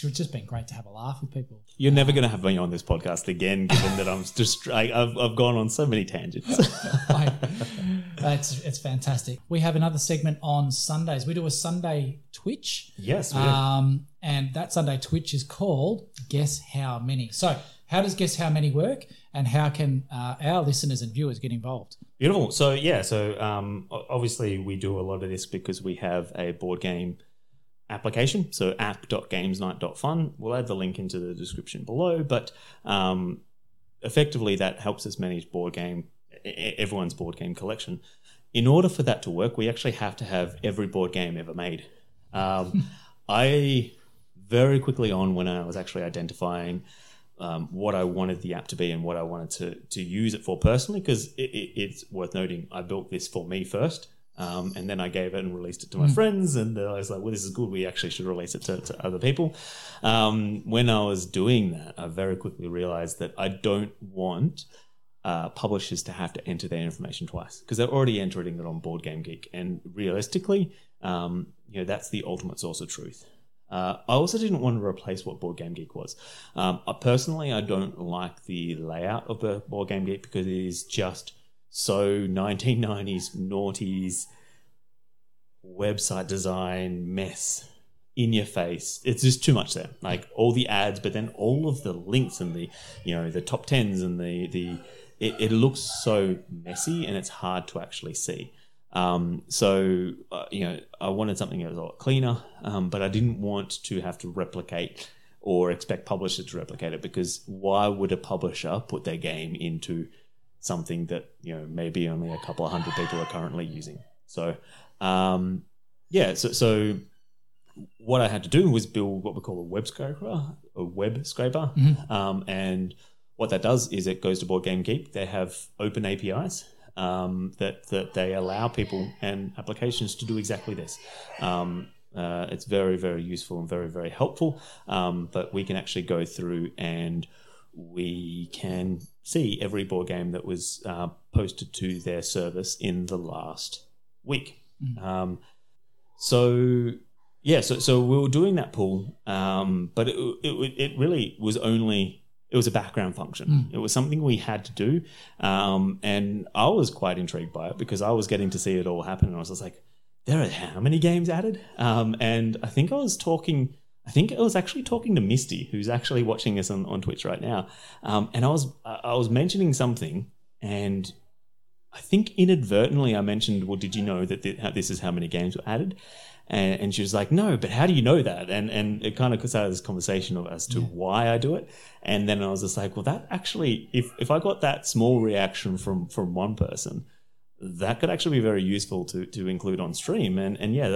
just been great to have a laugh with people. You're never going to have me on this podcast again, given that I'm just I've gone on so many tangents. It's fantastic. We have another segment on Sundays. We do a Sunday Twitch. Yes, we do. And that Sunday Twitch is called Guess How Many. So How does Guess How Many work, and how can our listeners and viewers get involved? Beautiful. So, yeah, so obviously we do a lot of this because we have a board game application, so app.gamesnight.fun. We'll add the link into the description below, but effectively that helps us manage board game, everyone's board game collection. In order for that to work, we actually have to have every board game ever made. I very quickly on when I was actually identifying what I wanted the app to be and what I wanted to use it for personally, because it's worth noting I built this for me first, and then I gave it and released it to my friends, and I was like, well, this is good, we actually should release it to other people. When I was doing that, I very quickly realized that I don't want publishers to have to enter their information twice, because they're already entering it on Board Game Geek, and realistically, you know, that's the ultimate source of truth. I also didn't want to replace what Board Game Geek was. Personally, I don't like the layout of the Board Game Geek because it is just so 1990s, noughties, website design mess in your face. It's just too much there. Like all the ads, but then all of the links and the, you know, the top tens and the It looks so messy and it's hard to actually see. So, you know, I wanted something that was a lot cleaner, but I didn't want to have to replicate or expect publishers to replicate it, because why would a publisher put their game into something that, you know, maybe only a couple of hundred people are currently using? So, so what I had to do was build what we call a web scraper, mm-hmm. And what that does is it goes to Board Game Geek. They have open APIs that they allow people and applications to do exactly this. It's very, very useful and very, very helpful. But we can actually go through and we can see every board game that was posted to their service in the last week. Mm-hmm. So we were doing that pool, but it really was only... It was a background function. It was something we had to do. And I was quite intrigued by it because I was getting to see it all happen. And I was just like, there are how many games added? And I think I was actually talking to Misty, who's actually watching us on Twitch right now. And I was mentioning something, and I think inadvertently I mentioned, well, did you know that this is how many games were added? And she was like, no, but how do you know that? And it kind of started this conversation of as to why I do it. And then I was just like, well, that actually, if I got that small reaction from one person, that could actually be very useful to include on stream.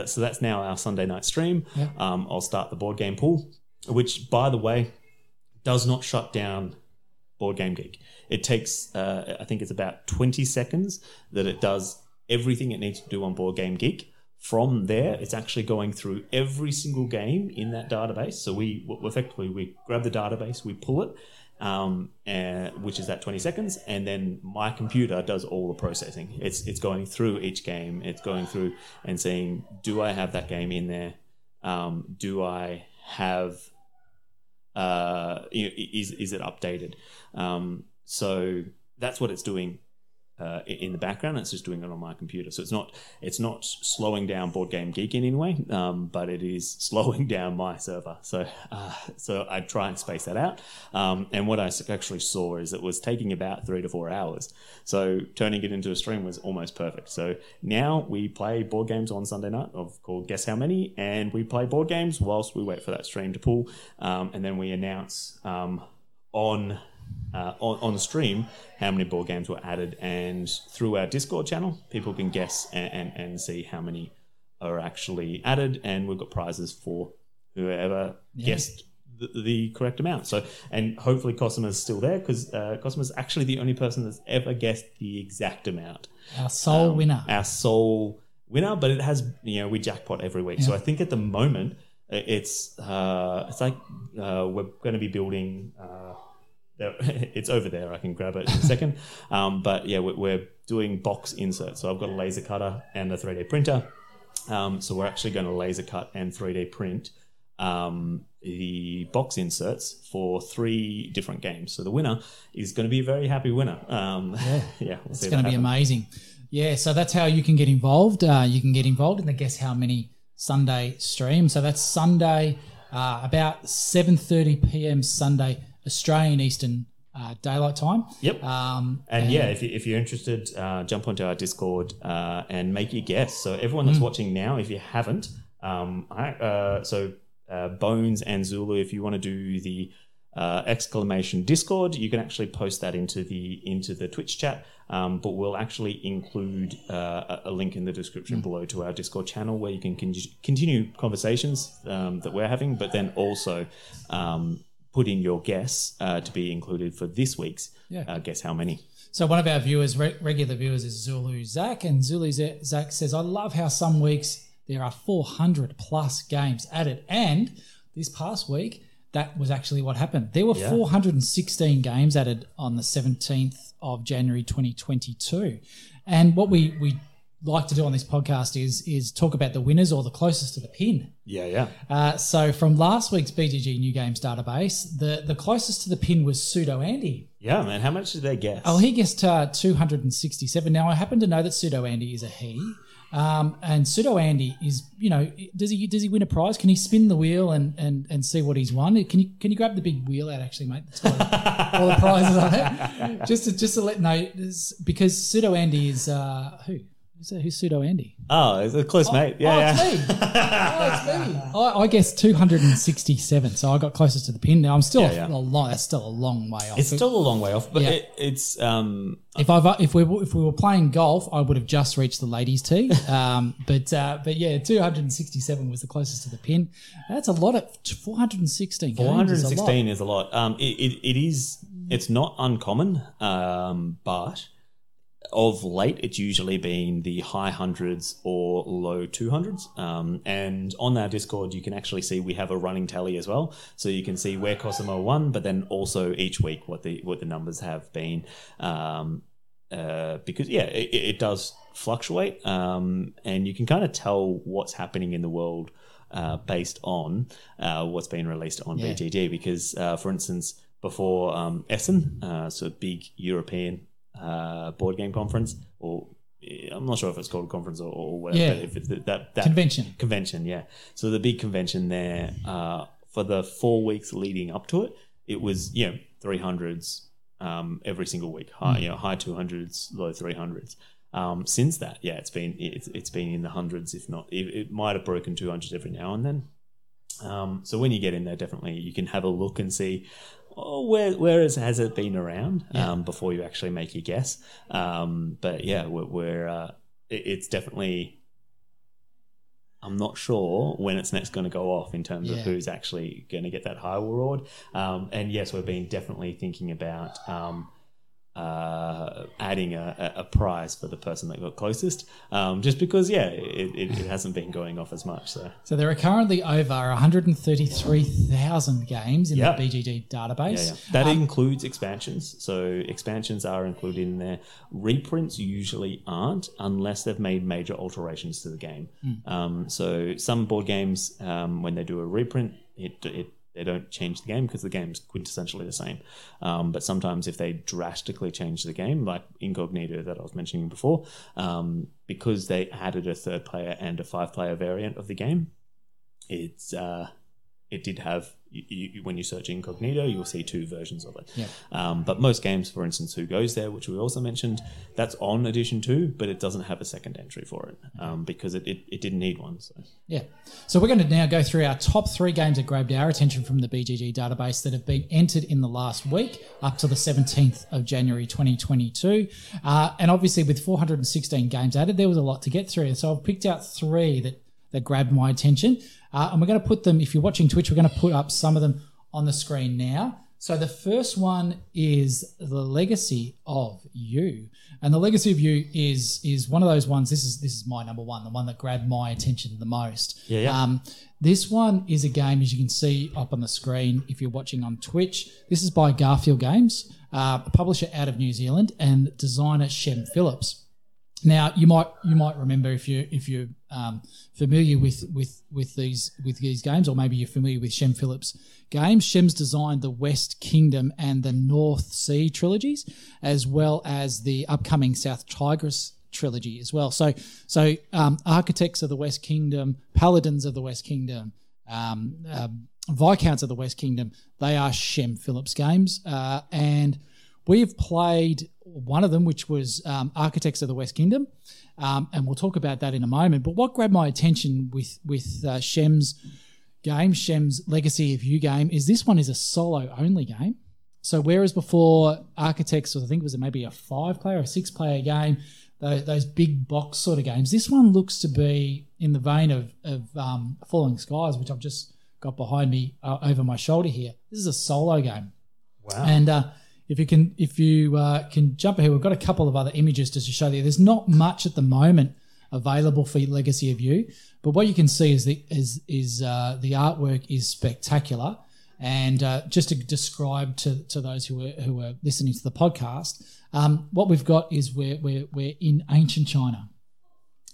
So that's now our Sunday night stream. Yeah. I'll start the board game pool, which, by the way, does not shut down Board Game Geek. It takes, I think it's about 20 seconds that it does everything it needs to do on Board Game Geek. From there, it's actually going through every single game in that database. So we grab the database, we pull it, which is that 20 seconds, and then my computer does all the processing. It's going through each game. It's going through and seeing, do I have that game in there? Do I have? Is it updated? So that's what it's doing. In the background, it's just doing it on my computer, so it's not slowing down Board Game Geek in any way, but it is slowing down my server. So I try and space that out. And what I actually saw is it was taking about 3 to 4 hours. So turning it into a stream was almost perfect. So now we play board games on Sunday night, called Guess How Many, and we play board games whilst we wait for that stream to pull, and then we announce on stream how many board games were added, and through our Discord channel people can guess and see how many are actually added, and we've got prizes for whoever guessed the correct amount. So, and hopefully Cosima's still there, because Cosima's actually the only person that's ever guessed the exact amount. Our sole winner, but it has, you know, we jackpot every week. So I think at the moment it's like we're going to be building it's over there. I can grab it in a second. We're doing box inserts. So I've got a laser cutter and a 3D printer. So we're actually going to laser cut and 3D print the box inserts for 3 different games. So the winner is going to be a very happy winner. It's going to be amazing. Yeah, so that's how you can get involved. You can get involved in the Guess How Many Sunday stream. So that's Sunday, about 7:30 p.m. Sunday Australian Eastern Daylight Time. Yep. And yeah, if you're interested, jump onto our Discord and make your guess. So everyone that's watching now, if you haven't, Bones and Zulu, if you want to do the exclamation Discord, you can actually post that into the Twitch chat, but we'll actually include a link in the description below to our Discord channel where you can continue conversations that we're having, but then also put in your guess to be included for this week's guess how many. So one of our viewers, regular viewers, is Zulu Zach, and Zulu Zach says, I love how some weeks there are 400 plus games added, and this past week that was actually what happened. There were 416 games added on the 17th of January 2022. And what we like to do on this podcast is talk about the winners or the closest to the pin. Yeah. So from last week's BGG New Games database, the closest to the pin was Pseudo Andy. Yeah, man. How much did they guess? Oh, he guessed 267. Now, I happen to know that Pseudo Andy is a he. And Pseudo Andy is, you know, does he win a prize? Can he spin the wheel and see what he's won? Can you grab the big wheel out, actually, mate? That's got all the prizes on it. Just to let know, because Pseudo Andy is who? Who's Pseudo Andy? Oh, it's a close mate. Yeah. It's me. I guessed 267, so I got closest to the pin. Now I'm still that's still a long way off. It's still a long way off, but it's if we were playing golf, I would have just reached the ladies' tee. But yeah, 267 was the closest to the pin. That's a lot of 416. 416 is a lot. It's not uncommon, but of late, it's usually been the high hundreds or low 200s. And on our Discord, you can actually see we have a running tally as well. So you can see where Cosimo won, but then also each week what the numbers have been. Because, it does fluctuate. And you can kind of tell what's happening in the world based on what's been released on BGG. Because, for instance, before Essen, so big European board game conference, or I'm not sure if it's called a conference or whatever. Yeah. If it's that convention, yeah. So the big convention there, for the 4 weeks leading up to it, it was 300s every single week, high 200s, low 300s. Since that, it's been in the hundreds, if not, it might have broken 200s every now and then. So when you get in there, definitely you can have a look and see. Where has it been around before you actually make your guess? But yeah, it's definitely, I'm not sure when it's next going to go off in terms of who's actually going to get that high reward. And yes, we've been definitely thinking about adding a prize for the person that got closest, just because it hasn't been going off as much. So there are currently over 133,000 games in the BGG database. That includes expansions, so expansions are included in there. Reprints usually aren't, unless they've made major alterations to the game. So some board games, when they do a reprint, they don't change the game because the game's quintessentially the same. But sometimes if they drastically change the game, like Incognito that I was mentioning before, because they added a third player and a 5-player variant of the game, it did have, when you search Incognito, you'll see two versions of it. Yeah. But most games, for instance, Who Goes There, which we also mentioned, that's on Edition 2, but it doesn't have a second entry for it because it didn't need one. So. Yeah. So we're going to now go through our top 3 games that grabbed our attention from the BGG database that have been entered in the last week up to the 17th of January 2022. And obviously with 416 games added, there was a lot to get through. So I've picked out 3 that grabbed my attention. And we're going to put them, if you're watching Twitch, we're going to put up some of them on the screen now. So the first one is The Legacy of Yu. And The Legacy of Yu is one of those ones, this is my number one, the one that grabbed my attention the most. Yeah. This one is a game, as you can see up on the screen if you're watching on Twitch. This is by Garfield Games, a publisher out of New Zealand, and designer Shem Phillips. Now you might remember if you're familiar with these games, or maybe you're familiar with Shem Phillips games. Shem's designed the West Kingdom and the North Sea trilogies, as well as the upcoming South Tigris trilogy as well. So Architects of the West Kingdom, Paladins of the West Kingdom, Viscounts of the West Kingdom. They are Shem Phillips games, and we've played one of them, which was Architects of the West Kingdom, and we'll talk about that in a moment. But what grabbed my attention with Shem's game, Shem's Legacy of Yu game, is this one is a solo-only game. So whereas before Architects, or I think it was maybe a 5-player or a 6-player game, those big box sort of games, this one looks to be in the vein of Falling Skies, which I've just got behind me over my shoulder here. This is a solo game. Wow. And if you can jump ahead, we've got a couple of other images just to show you. There's not much at the moment available for Legacy of Yu, but what you can see is the artwork is spectacular. And just to describe to those who are listening to the podcast, what we've got is we're in ancient China,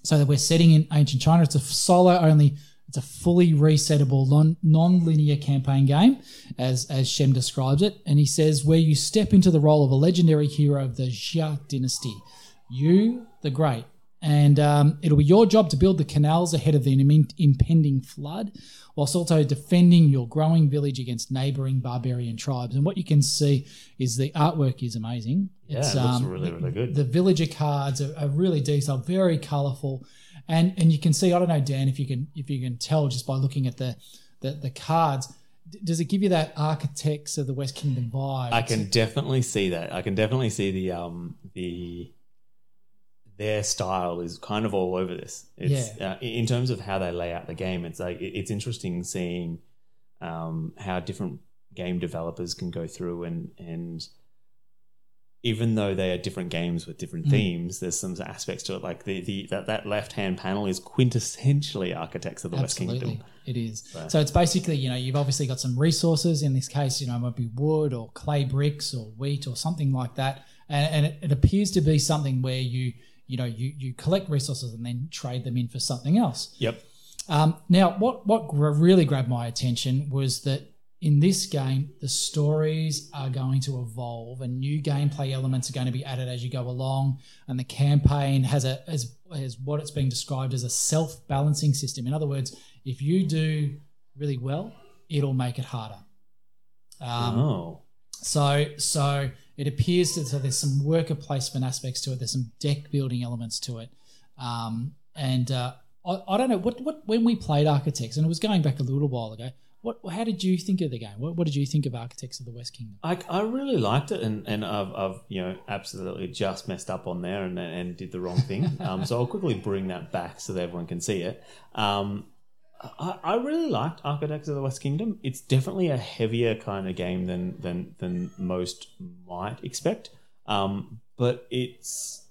so that we're setting in ancient China. It's a solo only. It's a fully resettable non-linear campaign game, as Shem describes it. And he says, where you step into the role of a legendary hero of the Xia dynasty, Yu the Great. And it'll be your job to build the canals ahead of the impending flood, whilst also defending your growing village against neighbouring barbarian tribes. And what you can see is the artwork is amazing. Yeah, it's, it looks really, really good. The villager cards are really detailed, very colourful. And you can see, I don't know, Dan, if you can tell just by looking at the cards, does it give you that Architects of the West Kingdom vibe? I can definitely see that. I can definitely see their style is kind of all over this. It's, yeah. In terms of how they lay out the game, it's like it's interesting seeing how different game developers can go through and even though they are different games with different themes, there's some aspects to it. Like that left-hand panel is quintessentially Architects of the West Kingdom. It is. So it's basically, you've obviously got some resources. In this case, it might be wood or clay bricks or wheat or something like that. And it appears to be something where you collect resources and then trade them in for something else. Yep. Now, what really grabbed my attention was that in this game, the stories are going to evolve and new gameplay elements are going to be added as you go along, and the campaign has what it's being described as a self-balancing system. In other words, if you do really well, it'll make it harder. So it appears that there's some worker placement aspects to it. There's some deck building elements to it. I don't know, when we played Architects, and it was going back a little while ago, how did you think of the game? What did you think of Architects of the West Kingdom? I really liked it, and I've absolutely just messed up on there and did the wrong thing. So I'll quickly bring that back so that everyone can see it. I really liked Architects of the West Kingdom. It's definitely a heavier kind of game than most might expect, but it's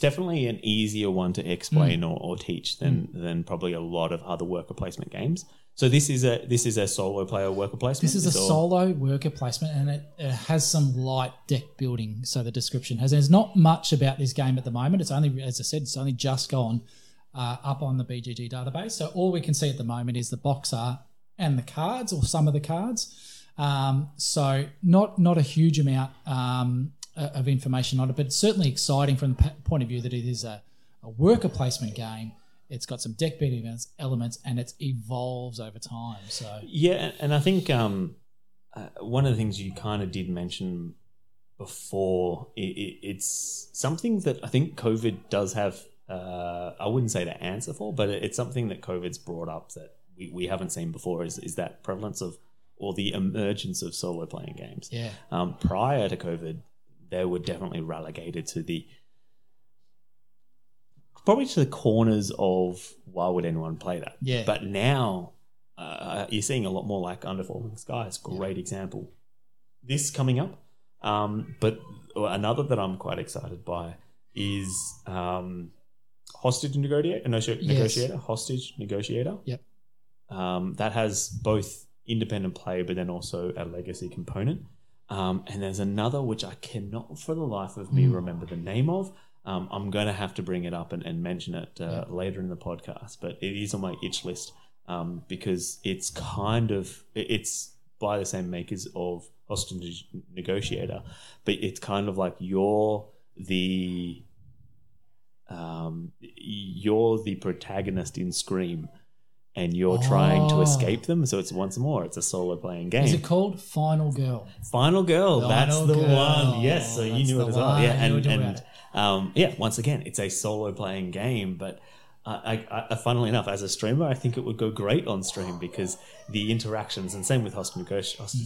definitely an easier one to explain or teach than probably a lot of other worker placement games. So this is a solo player worker placement. This is a solo worker placement, and it has some light deck building. So the description has. There's not much about this game at the moment. It's only, as I said, just gone up on the BGG database. So all we can see at the moment is the box art and the cards, or some of the cards. So not a huge amount of information on it, but it's certainly exciting from the point of view that it is a worker placement game. It's got some deck building elements, and it evolves over time. So yeah, and I think one of the things you kind of did mention before, it's something that I think COVID does have, I wouldn't say the answer for, but it's something that COVID's brought up that we haven't seen before, is that prevalence of, or the emergence of, solo playing games. Yeah. Prior to COVID, they were definitely relegated to the corners of, why would anyone play that? Yeah. But now you're seeing a lot more, like Under Falling Skies, great example. This coming up, but another that I'm quite excited by is Hostage Negotiator. Hostage Negotiator. Yep. That has both independent play, but then also a legacy component. And there's another which I cannot for the life of me remember the name of. I'm going to have to bring it up and mention it later in the podcast, but it is on my itch list because it's kind of, it's by the same makers of Hostage Negotiator, but it's kind of like you're the protagonist in Scream, and you're trying to escape them. So it's once more, it's a solo playing game. Is it called Final Girl? Final Girl, that's the one. Yes, so you knew it as well. Yeah, and yeah, once again, it's a solo playing game, but I funnily enough, as a streamer, I think it would go great on stream because the interactions, and same with Hostage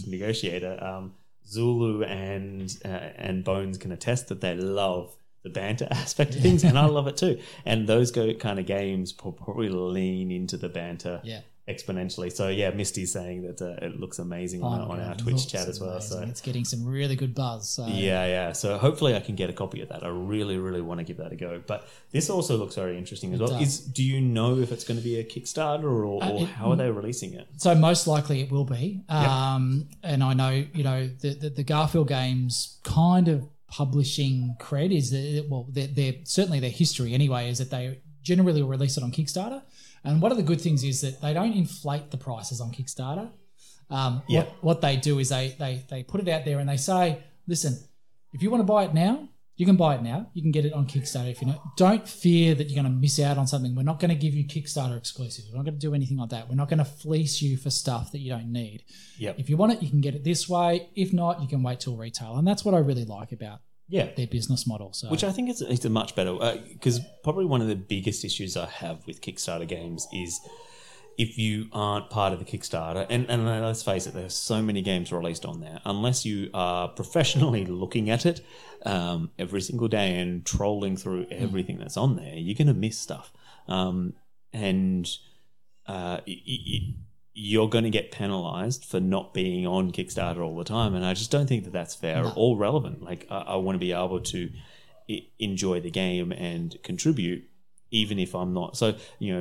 Negotiator, Zulu and Bones can attest that they love the banter aspect of things, and I love it too. And those kind of games probably lean into the banter exponentially. So yeah, Misty's saying that it looks amazing on our Twitch chat as well. Amazing. So it's getting some really good buzz. So. Yeah. So hopefully I can get a copy of that. I really, really want to give that a go. But this also looks very interesting as well. Do you know if it's going to be a Kickstarter or how are they releasing it? So most likely it will be. And I know the Garfield Games kind of publishing cred is that they're certainly their history anyway is that they generally will release it on Kickstarter, and one of the good things is that they don't inflate the prices on Kickstarter. What they do is they put it out there and they say, listen, if you want to buy it now, you can buy it now. You can get it on Kickstarter if you know. Don't fear that you're going to miss out on something. We're not going to give you Kickstarter exclusives. We're not going to do anything like that. We're not going to fleece you for stuff that you don't need. Yep. If you want it, you can get it this way. If not, you can wait till retail. And that's what I really like about their business model. So. Which I think it's a much better because probably one of the biggest issues I have with Kickstarter games is if you aren't part of the Kickstarter, and let's face it, there's so many games released on there. Unless you are professionally looking at it every single day and trolling through everything that's on there, you're going to miss stuff. You're going to get penalized for not being on Kickstarter all the time, and I just don't think that's fair or relevant. Like, I want to be able to enjoy the game and contribute even if I'm not. So,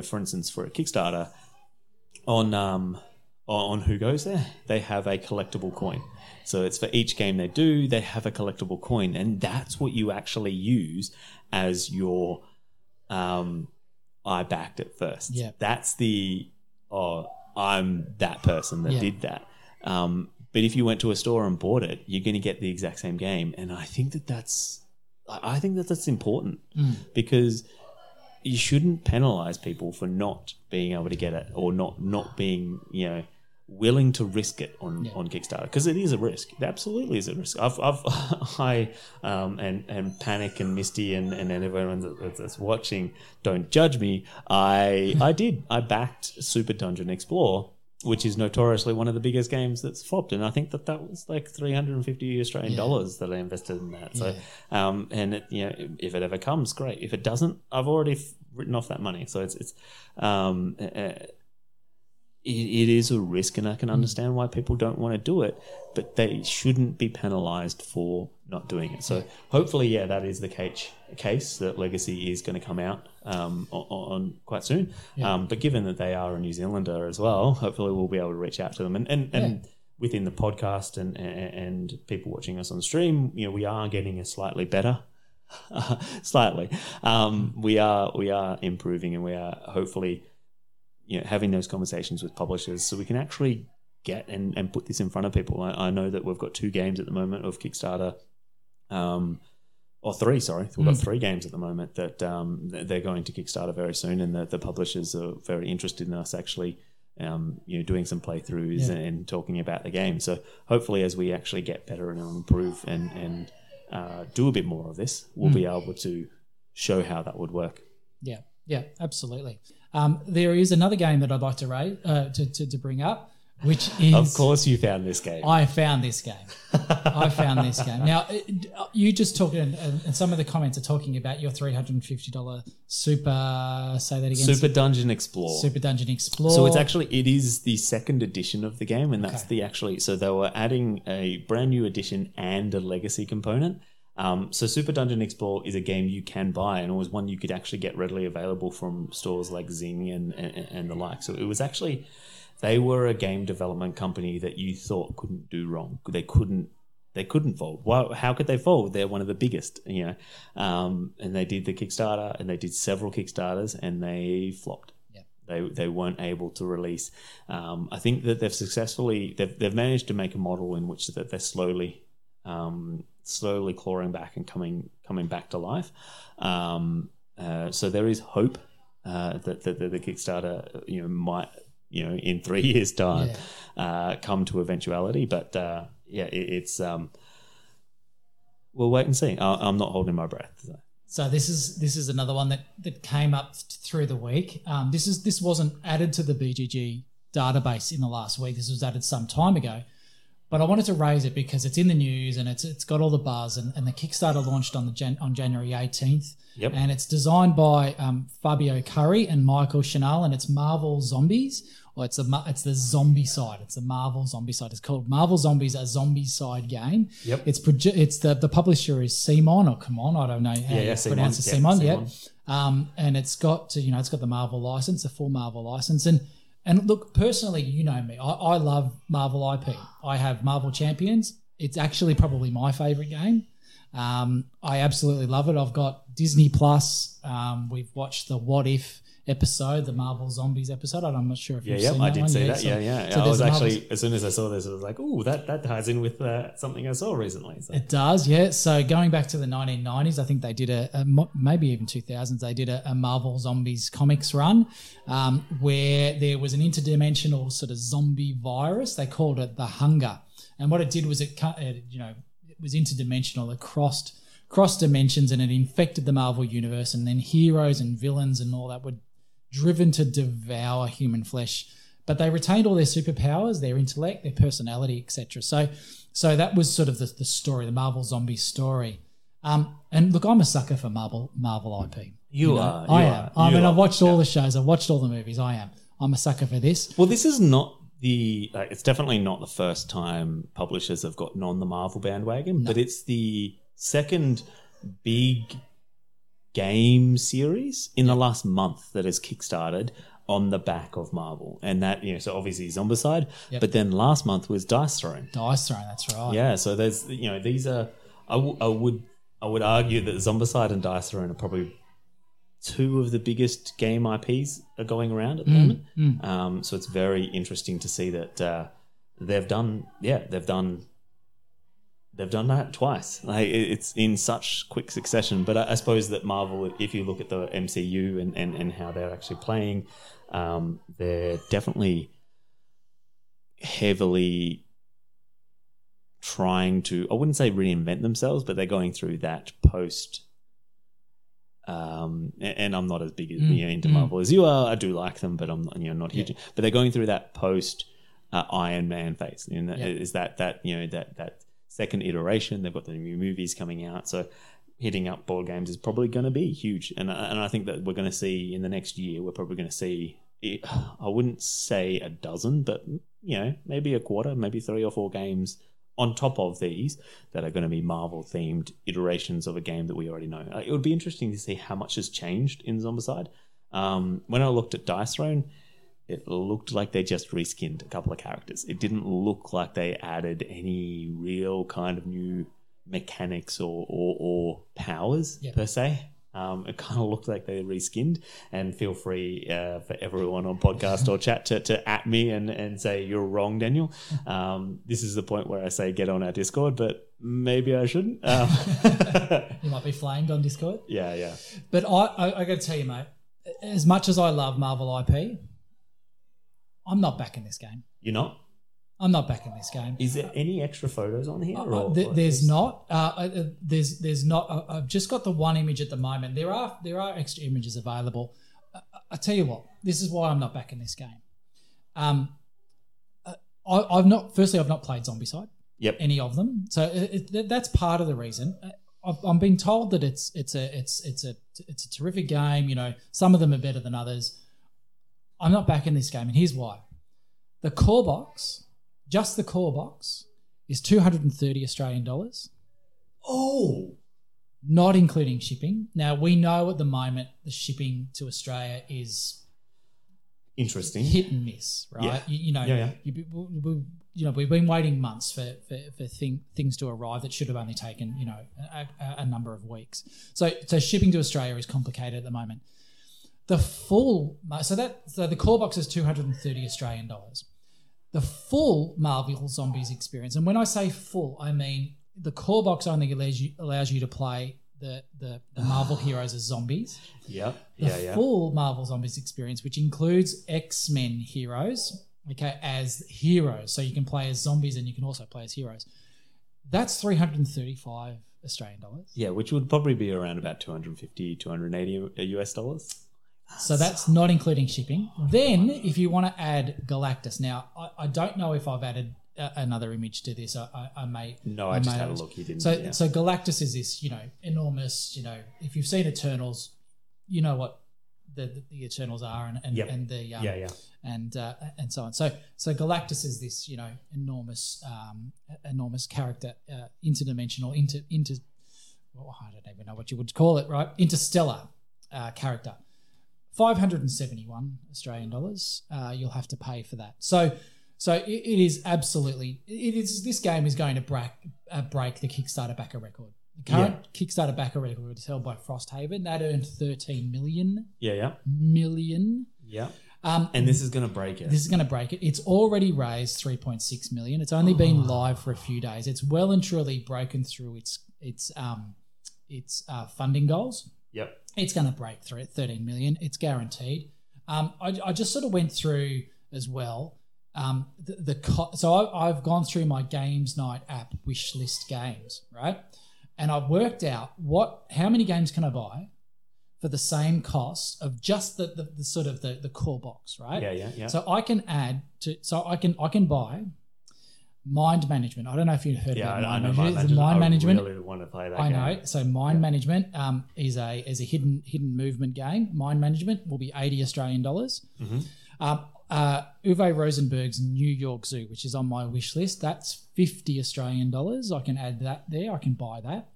for instance, for a Kickstarter, on Who Goes There, they have a collectible coin. So it's for each game they do, they have a collectible coin, and that's what you actually use as your I backed it first. Yeah. That's the I'm that person that did that. But if you went to a store and bought it, you're going to get the exact same game, and I think that that's important because you shouldn't penalize people for not being able to get it or not being, willing to risk it on Kickstarter, because it is a risk. It absolutely is a risk. I Panic and Misty and everyone that's watching, don't judge me. I backed Super Dungeon Explore, which is notoriously one of the biggest games that's flopped, and I think that was like $350 Australian dollars that I invested in that. So, and it, if it ever comes, great. If it doesn't, I've already written off that money. So it is a risk, and I can understand why people don't want to do it, but they shouldn't be penalised for not doing it. So hopefully, that is the case that Legacy is going to come out on quite soon. Yeah. But given that they are a New Zealander as well, hopefully we'll be able to reach out to them. And within the podcast and people watching us on stream, we are getting a slightly better. We are improving, and we are hopefully having those conversations with publishers so we can actually get and put this in front of people. I know that we've got 2 games at the moment of Kickstarter, or 3, sorry. We've got 3 games at the moment that they're going to Kickstarter very soon, and the publishers are very interested in us actually doing some playthroughs and talking about the game. So hopefully as we actually get better and improve and do a bit more of this, we'll be able to show how that would work. Yeah, absolutely. There is another game that I'd like to raise, to bring up, which is... Of course you found this game. I found this game. Now, you just talked, and some of the comments are talking about your $350 Super Dungeon Explore. So it is the second edition of the game, and that's so they were adding a brand new edition and a legacy component. So Super Dungeon Explore is a game you can buy, and it was one you could actually get readily available from stores like Zing and the like. So it was actually, they were a game development company that you thought couldn't do wrong. They couldn't fold. Well, how could they fold? They're one of the biggest, and they did the Kickstarter, and they did several Kickstarters, and they flopped. They weren't able to release. I think that they've managed to make a model in which that they're slowly clawing back and coming back to life. So there is hope that the Kickstarter, might, in 3 years' time, come to eventuality. But it's we'll wait and see. I'm not holding my breath. So this is another one that came up through the week. This wasn't added to the BGG database in the last week. This was added some time ago, but I wanted to raise it because it's in the news and it's got all the buzz. And the Kickstarter launched on January 18th. Yep. And it's designed by Fabio Curry and Michael Chanel, and it's Marvel Zombies. Or it's the Zombicide. It's the Marvel Zombicide. It's called Marvel Zombies, a Zombicide game. Yep. It's the publisher is Simon or Camon. I don't know how you pronounce it. Simon. Yeah. And it's got the Marvel license, the full Marvel license. And look, personally, you know me. I love Marvel IP. I have Marvel Champions. It's actually probably my favorite game. I absolutely love it. I've got Disney Plus. We've watched the What If episode, the Marvel Zombies episode. I'm not sure if you've seen that. I did see that. So I was actually, as soon as I saw this, I was like, oh, that ties in with something I saw recently. So. It does, yeah. So going back to the 1990s, I think they did maybe even 2000s, they did a Marvel Zombies comics run where there was an interdimensional sort of zombie virus. They called it the Hunger. And what it did was it was interdimensional. It crossed dimensions and it infected the Marvel universe, and then heroes and villains and all that would driven to devour human flesh, but they retained all their superpowers, their intellect, their personality, etc. So that was sort of the story, the Marvel Zombie story. And look, I'm a sucker for Marvel IP. You are. I mean, I've watched all the shows, I've watched all the movies. I'm a sucker for this. Well, this is not it's definitely not the first time publishers have gotten on the Marvel bandwagon, but it's the second big game series in the last month that has kickstarted on the back of Marvel, and that so obviously Zombicide, but then last month was Dice Throne. That's right. Yeah, so there's these are I would argue that Zombicide and Dice Throne are probably two of the biggest game IPs are going around at the moment. So it's very interesting to see that they've done that twice. Like, it's in such quick succession. But I suppose that Marvel, if you look at the MCU and how they're actually playing, they're definitely heavily trying to, I wouldn't say reinvent themselves, but they're going through that post. And I'm not as big into Marvel as you are. I do like them, but I'm not huge. Yeah. But they're going through that post Iron Man phase. Is that second iteration, they've got the new movies coming out, so hitting up board games is probably going to be huge, and I think that we're going to see in the next year, we're probably going to see, I wouldn't say a dozen, but maybe a quarter, maybe 3 or 4 games on top of these that are going to be Marvel themed iterations of a game that we already know. It would be interesting to see how much has changed in Zombicide. When I looked at Dice Throne, it looked like they just reskinned a couple of characters. It didn't look like they added any real kind of new mechanics or powers per se. It kind of looked like they reskinned. And feel free for everyone on podcast or chat to at me and say, you're wrong, Daniel. This is the point where I say get on our Discord, but maybe I shouldn't. You might be flamed on Discord. Yeah. But I got to tell you, mate, as much as I love Marvel IP, I'm not backing this game. You're not? I'm not backing this game. Is there any extra photos on here? There's not. There's not. I've just got the one image at the moment. There are extra images available. I tell you what, this is why I'm not backing this game. I've not. Firstly, I've not played Zombicide. Yep. Any of them. So that's part of the reason. I'm being told that it's a terrific game. Some of them are better than others. I'm not backing this game, and here's why. The core box, just the core box, is $230 Australian. Oh! Not including shipping. Now, we know at the moment the shipping to Australia is interesting, hit and miss, right? Yeah. We've been waiting months for things to arrive that should have only taken, a number of weeks. So shipping to Australia is complicated at the moment. The full so the core box is $230 Australian. The full Marvel Zombies experience, and when I say full, I mean the core box only allows you to play the Marvel heroes as zombies. Yep. The full Marvel Zombies experience, which includes X-Men heroes, okay, as heroes. So you can play as zombies and you can also play as heroes. That's 335 Australian dollars. Yeah, which would probably be around about 250, 280 US dollars. So that's not including shipping. Then if you want to add Galactus. Now, I don't know if I've added another image to this. I may. No, I just had a look. You didn't. So Galactus is this, you know, enormous, you know, if you've seen Eternals, you know what the Eternals are and so on. So Galactus is this, you know, enormous character, interdimensional, well, I don't even know what you would call it, right? Interstellar character. 571 Australian dollars you'll have to pay for that. So it is absolutely, this game is going to break the Kickstarter backer record. The current Kickstarter backer record is held by Frosthaven. That earned 13 million. Million. Yeah. And this is going to break it. It's already raised 3.6 million. It's only been live for a few days. It's well and truly broken through its funding goals. Yep. It's going to break through at 13 million. It's guaranteed. I just sort of went through as well. I've gone through my Games Night app wish list games, right? And I've worked out how many games can I buy for the same cost of just the sort of the core box, right? Yeah. So I can I can buy Mind Management. I don't know if you've heard about Mind Management. Mind Management. I really want to play that. I know. So Mind Management is a hidden movement game. Mind Management will be 80 Australian dollars. Mm-hmm. Uwe Rosenberg's New York Zoo, which is on my wish list, that's 50 Australian dollars. I can add that there. I can buy that.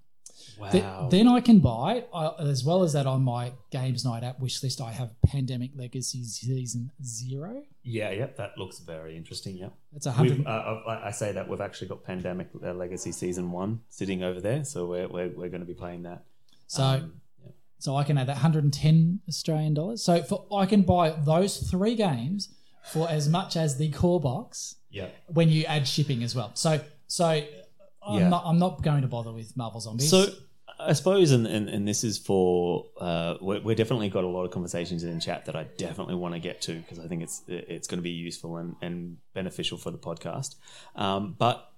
Wow. Then I can buy, as well as that on my Games Night app wish list, I have Pandemic Legacy Season 0. Yeah, that looks very interesting, yeah. That's 100. I say that we've actually got Pandemic Legacy Season 1 sitting over there, so we're going to be playing that. So... So I can add that 110 Australian dollars. So I can buy those three games for as much as the core box. Yeah. When you add shipping as well. I'm not going to bother with Marvel Zombies. So I suppose, and this is for we're definitely got a lot of conversations in chat that I definitely want to get to because I think it's going to be useful and beneficial for the podcast. But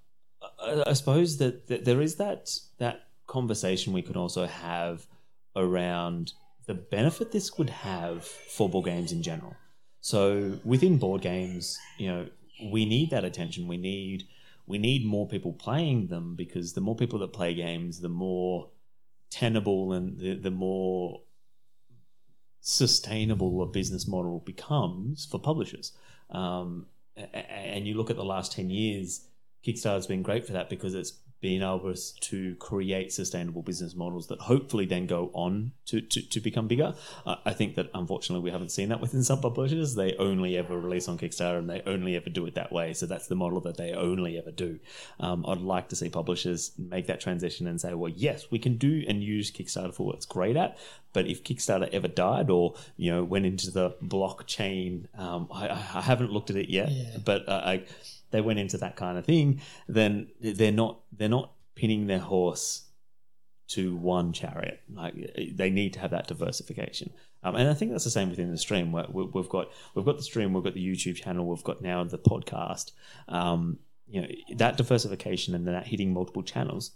I suppose that there is that conversation we can also have around the benefit this would have for board games in general. So within board games, you know, we need that attention. We need more people playing them because the more people that play games, the more tenable and the more sustainable a business model becomes for publishers. And you look at the last 10 years, Kickstarter's been great for that because it's being able to create sustainable business models that hopefully then go on to become bigger. I think that unfortunately we haven't seen that within some publishers. They only ever release on Kickstarter and they only ever do it that way. So that's the model that they only ever do. I'd like to see publishers make that transition and say, well, yes, we can do and use Kickstarter for what it's great at. But if Kickstarter ever died or, you know, went into the blockchain, I haven't looked at it yet, but they went into that kind of thing, then they're not pinning their horse to one chariot. Like they need to have that diversification, and I think that's the same within the stream. We've got the stream, we've got the YouTube channel, we've got now the podcast. You know, that diversification and that hitting multiple channels.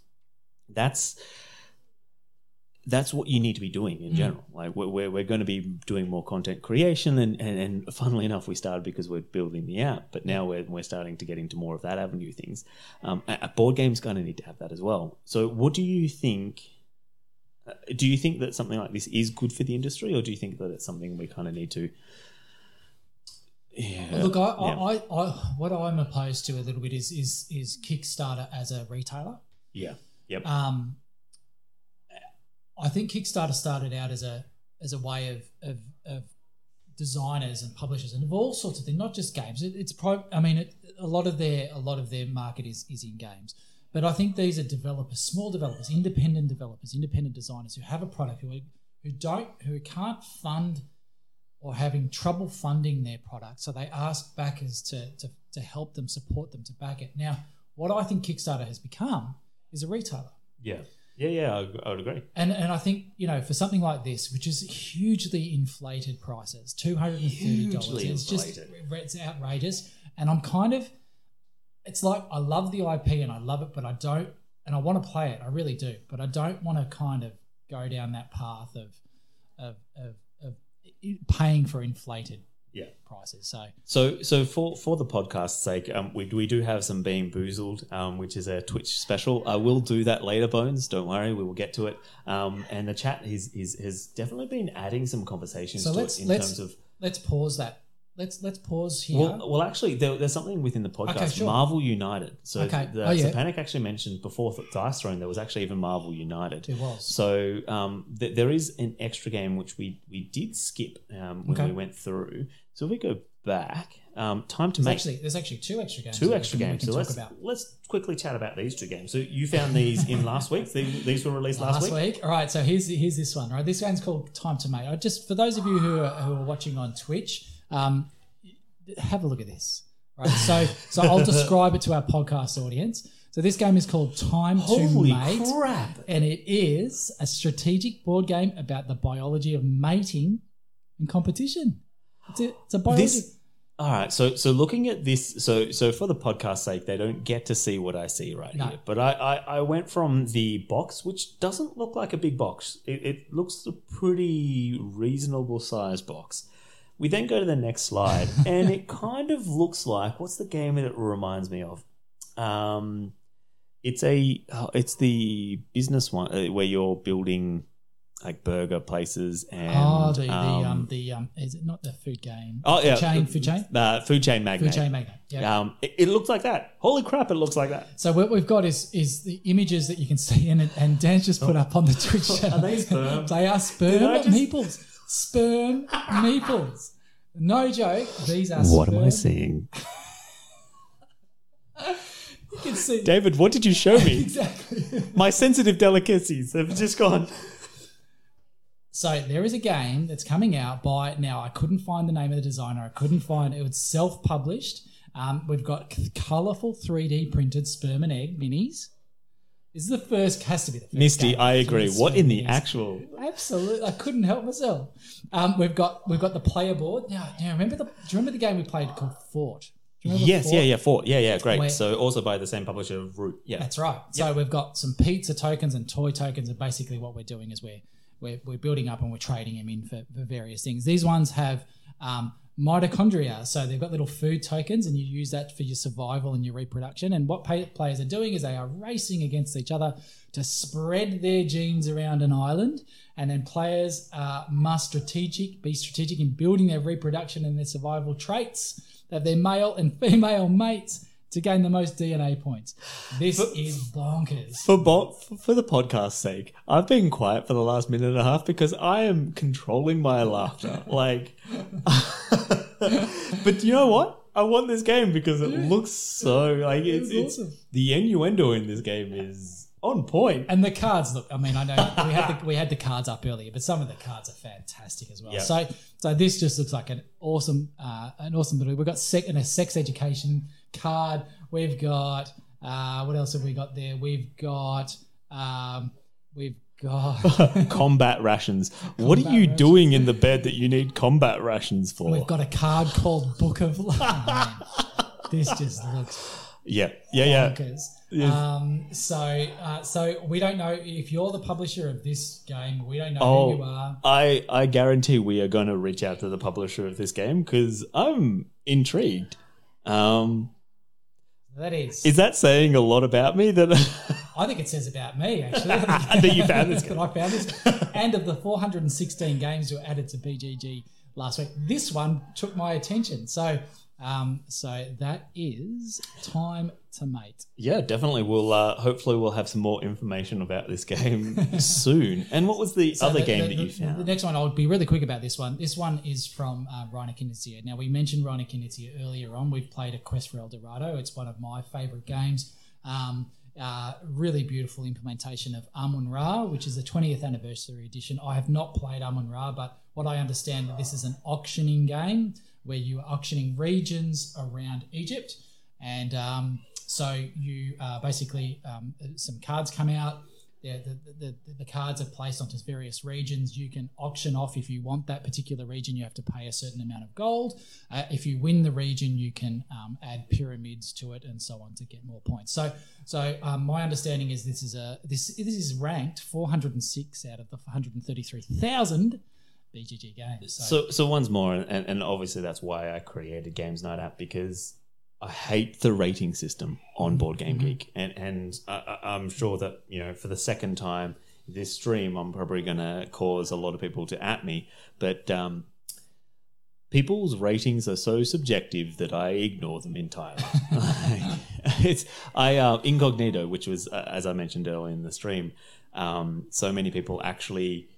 That's what you need to be doing in general. Like we're going to be doing more content creation and funnily enough, we started because we're building the app, but now we're starting to get into more of that avenue things. A board game's going to need to have that as well. So what do you think? Do you think that something like this is good for the industry or do you think that it's something we kind of need to... Yeah. Look, I what I'm opposed to a little bit is Kickstarter as a retailer. Yeah. Yep. I think Kickstarter started out as a way of designers and publishers and of all sorts of things, not just games. A lot of their market is in games, but I think these are developers, small developers, independent designers who have a product who can't fund or having trouble funding their product, so they ask backers to help them, support them, to back it. Now, what I think Kickstarter has become is a retailer. Yeah. Yeah, I would agree. And I think, you know, for something like this, which is hugely inflated prices, $230, it's just it's outrageous. And I'm kind of, it's like I love the IP and I love it, but I don't, and I want to play it, I really do, but I don't want to kind of go down that path of paying for inflated prices. So for the podcast's sake, we do have some Being Boozled, which is a Twitch special. I will do that later, Bones. Don't worry, we will get to it. And the chat has definitely been adding some conversations Let's pause that. Let's pause here. Well, actually, there's something within the podcast. Okay, sure. Marvel United. So, Panic actually mentioned before Dice Throne, there was actually even Marvel United. It was. So, there is an extra game which we did skip when we went through. So, if we go back, Time to Mate. There's actually two extra games. So, let's quickly chat about these two games. So, you found these in last week. These were released last week. All right. So, here's this one. Right. This game's called Time to Mate. Just for those of you who are watching on Twitch, have a look at this, right? So I'll describe it to our podcast audience. So this game is called Time to Mate. Holy crap. And it is a strategic board game about the biology of mating and competition. It's a biology. All right, so looking at this, so for the podcast's sake, they don't get to see what I see here. But I went from the box, which doesn't look like a big box. It looks a pretty reasonable size box. We then go to the next slide, and it kind of looks like, what's the game that it reminds me of? It's the business one where you're building like burger places and is it not the food game? Oh yeah, food chain. Food chain magnate. Yeah. It looks like that. Holy crap! It looks like that. So what we've got is the images that you can see in it, and Dan's just put up on the Twitch channel. Are they sperm? They are sperm meeples. Sperm meeples. No joke. These are what sperm. What am I seeing? You can see. David, what did you show me? Exactly. My sensitive delicacies have just gone. So there is a game that's coming out now I couldn't find the name of the designer. I couldn't find it. It was self-published. We've got colourful 3D printed sperm and egg minis. This is has to be the first. Misty, I agree. What in the actual? Absolutely, I couldn't help myself. We've got the player board. Now do you remember the game we played called Fort? Yes, Fort? yeah, Fort. Yeah, great. So also by the same publisher, Root. Yeah, that's right. So we've got some pizza tokens and toy tokens, and basically what we're doing is we're building up and we're trading them in for various things. These ones have mitochondria, so they've got little food tokens, and you use that for your survival and your reproduction. And what players are doing is they are racing against each other to spread their genes around an island, and then players must be strategic in building their reproduction and their survival traits of their male and female mates to gain the most DNA points. This is bonkers. For the podcast's sake, I've been quiet for the last minute and a half because I am controlling my laughter. But you know what? I want this game because it looks so it's awesome. The innuendo in this game is on point. And the cards look. I mean, I know we had the cards up earlier, but some of the cards are fantastic as well. Yep. So this just looks like an awesome little. We've got a sex education card. We've got what else have we got there? We've got combat rations. What are you doing in the bed that you need combat rations for? We've got a card called Book of Love. This just looks bonkers. Yes. So we don't know if you're the publisher of this game. We don't know who you are. I guarantee we are going to reach out to the publisher of this game because I'm intrigued. That is. Is that saying a lot about me? That I think it says about me, actually. That you found this. That I found this. And of the 416 games that were added to BGG last week, this one took my attention. So that is Time to Mate. Yeah, definitely. We'll hopefully we'll have some more information about this game soon. And what was the other game that you found? The next one, I'll be really quick about this one. This one is from Rainer Knizia. Now, we mentioned Rainer Knizia earlier on. We've played A Quest for El Dorado. It's one of my favourite games. Really beautiful implementation of Amun-Ra, which is the 20th anniversary edition. I have not played Amun-Ra, but what I understand that this is an auctioning game, where you are auctioning regions around Egypt. And so you basically some cards come out. the cards are placed onto various regions. You can auction off if you want that particular region. You have to pay a certain amount of gold. If you win the region, you can add pyramids to it and so on to get more points. So my understanding is this is ranked 406 out of the 133,000 BGG games. So one's more, and obviously that's why I created Games Night App, because I hate the rating system on Board Game Geek, and I'm sure that, you know, for the second time this stream, I'm probably going to cause a lot of people to at me. But people's ratings are so subjective that I ignore them entirely. Incognito, which was as I mentioned earlier in the stream, so many people actually,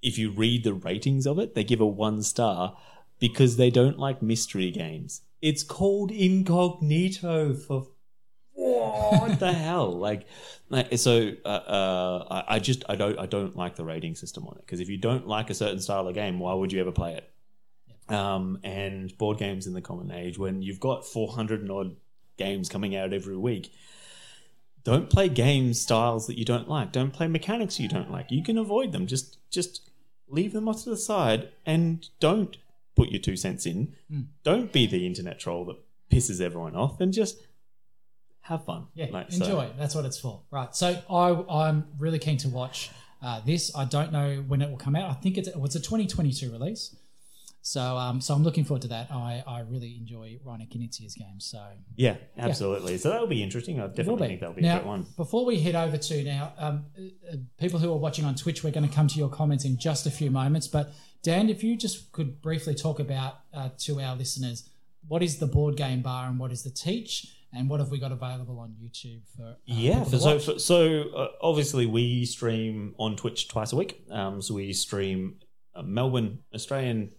if you read the ratings of it, they give a 1 star because they don't like mystery games. It's called Incognito for what the hell? I don't like the rating system on it, because if you don't like a certain style of game, why would you ever play it? And board games in the common age, when you've got 400 and odd games coming out every week, don't play game styles that you don't like. Don't play mechanics you don't like. You can avoid them. Just leave them off to the side and don't put your 2 cents in. Don't be the internet troll that pisses everyone off, and just have fun. Yeah, enjoy. So. That's what it's for. Right. So I'm really keen to watch this. I don't know when it will come out. I think it's a 2022 release. So I'm looking forward to that. I really enjoy Ryan Kinitsia's games. So yeah, absolutely. Yeah. So that'll be interesting. I definitely think that'll be a good one. Before we head over to now, people who are watching on Twitch, we're going to come to your comments in just a few moments. But Dan, if you just could briefly talk about to our listeners, what is the Board Game Bar and what is the Teach, and what have we got available on YouTube for? Obviously we stream on Twitch twice a week. So we stream Melbourne, Australian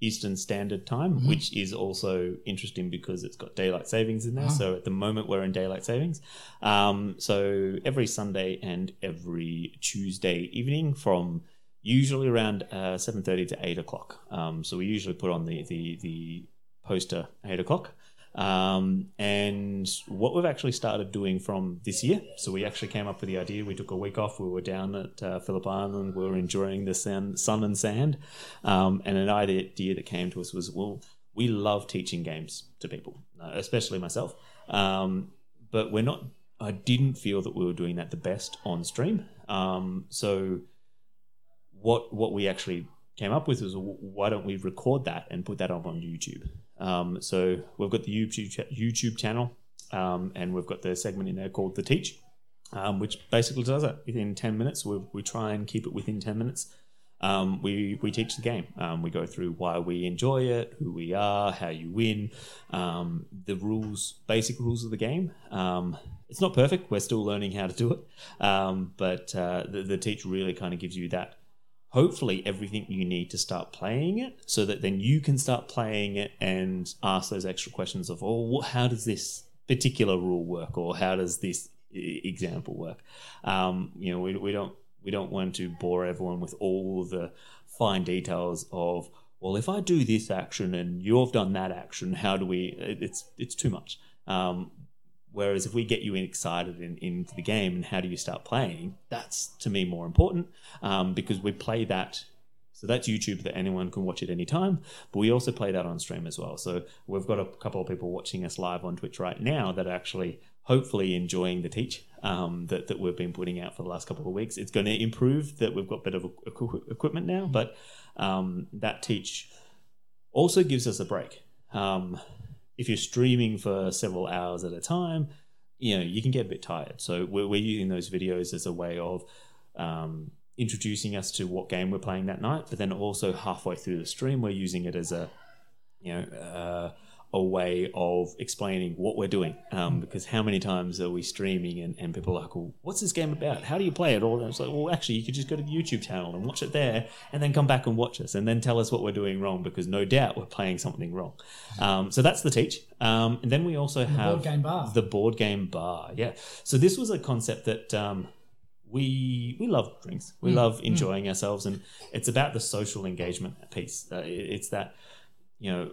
Eastern Standard Time, which is also interesting because it's got daylight savings in there. So at the moment we're in daylight savings. So every Sunday and every Tuesday evening from usually around 7:30 to 8 o'clock. So we usually put on the poster 8 o'clock. And what we've actually started doing from this year, so we actually came up with the idea. We took a week off. We were down at Phillip Island. We were enjoying the sun and sand. And an idea that came to us was, well, we love teaching games to people, especially myself. But I didn't feel that we were doing that the best on stream. So what we actually came up with was, why don't we record that and put that up on YouTube? So we've got the YouTube channel, and we've got the segment in there called The Teach, which basically does it within 10 minutes. We try and keep it within 10 minutes. We teach the game. We go through why we enjoy it, who we are, how you win, the rules, basic rules of the game. It's not perfect. We're still learning how to do it. But the Teach really kind of gives you that, hopefully, everything you need to start playing it, so that then you can start playing it and ask those extra questions of, oh, how does this particular rule work, or how does this example work? We don't want to bore everyone with all the fine details of, well, if I do this action and you've done that action, how do we? It's too much. Whereas if we get you excited into the game and how do you start playing, that's, to me, more important, because we play that. So that's YouTube, that anyone can watch at any time, but we also play that on stream as well. So we've got a couple of people watching us live on Twitch right now that are actually hopefully enjoying the Teach that we've been putting out for the last couple of weeks. It's going to improve that we've got a bit of equipment now, but that Teach also gives us a break. If you're streaming for several hours at a time, you know, you can get a bit tired. So we're using those videos as a way of introducing us to what game we're playing that night, but then also halfway through the stream, we're using it as a way of explaining what we're doing. Because how many times are we streaming and people are like, well, what's this game about? How do you play it? All that. It's like, well, actually, you could just go to the YouTube channel and watch it there, and then come back and watch us, and then tell us what we're doing wrong, because no doubt we're playing something wrong. So that's the Teach. And then we also have the Board Game Bar. Yeah. So this was a concept that we love drinks. We love enjoying ourselves, and it's about the social engagement piece. It's that, you know,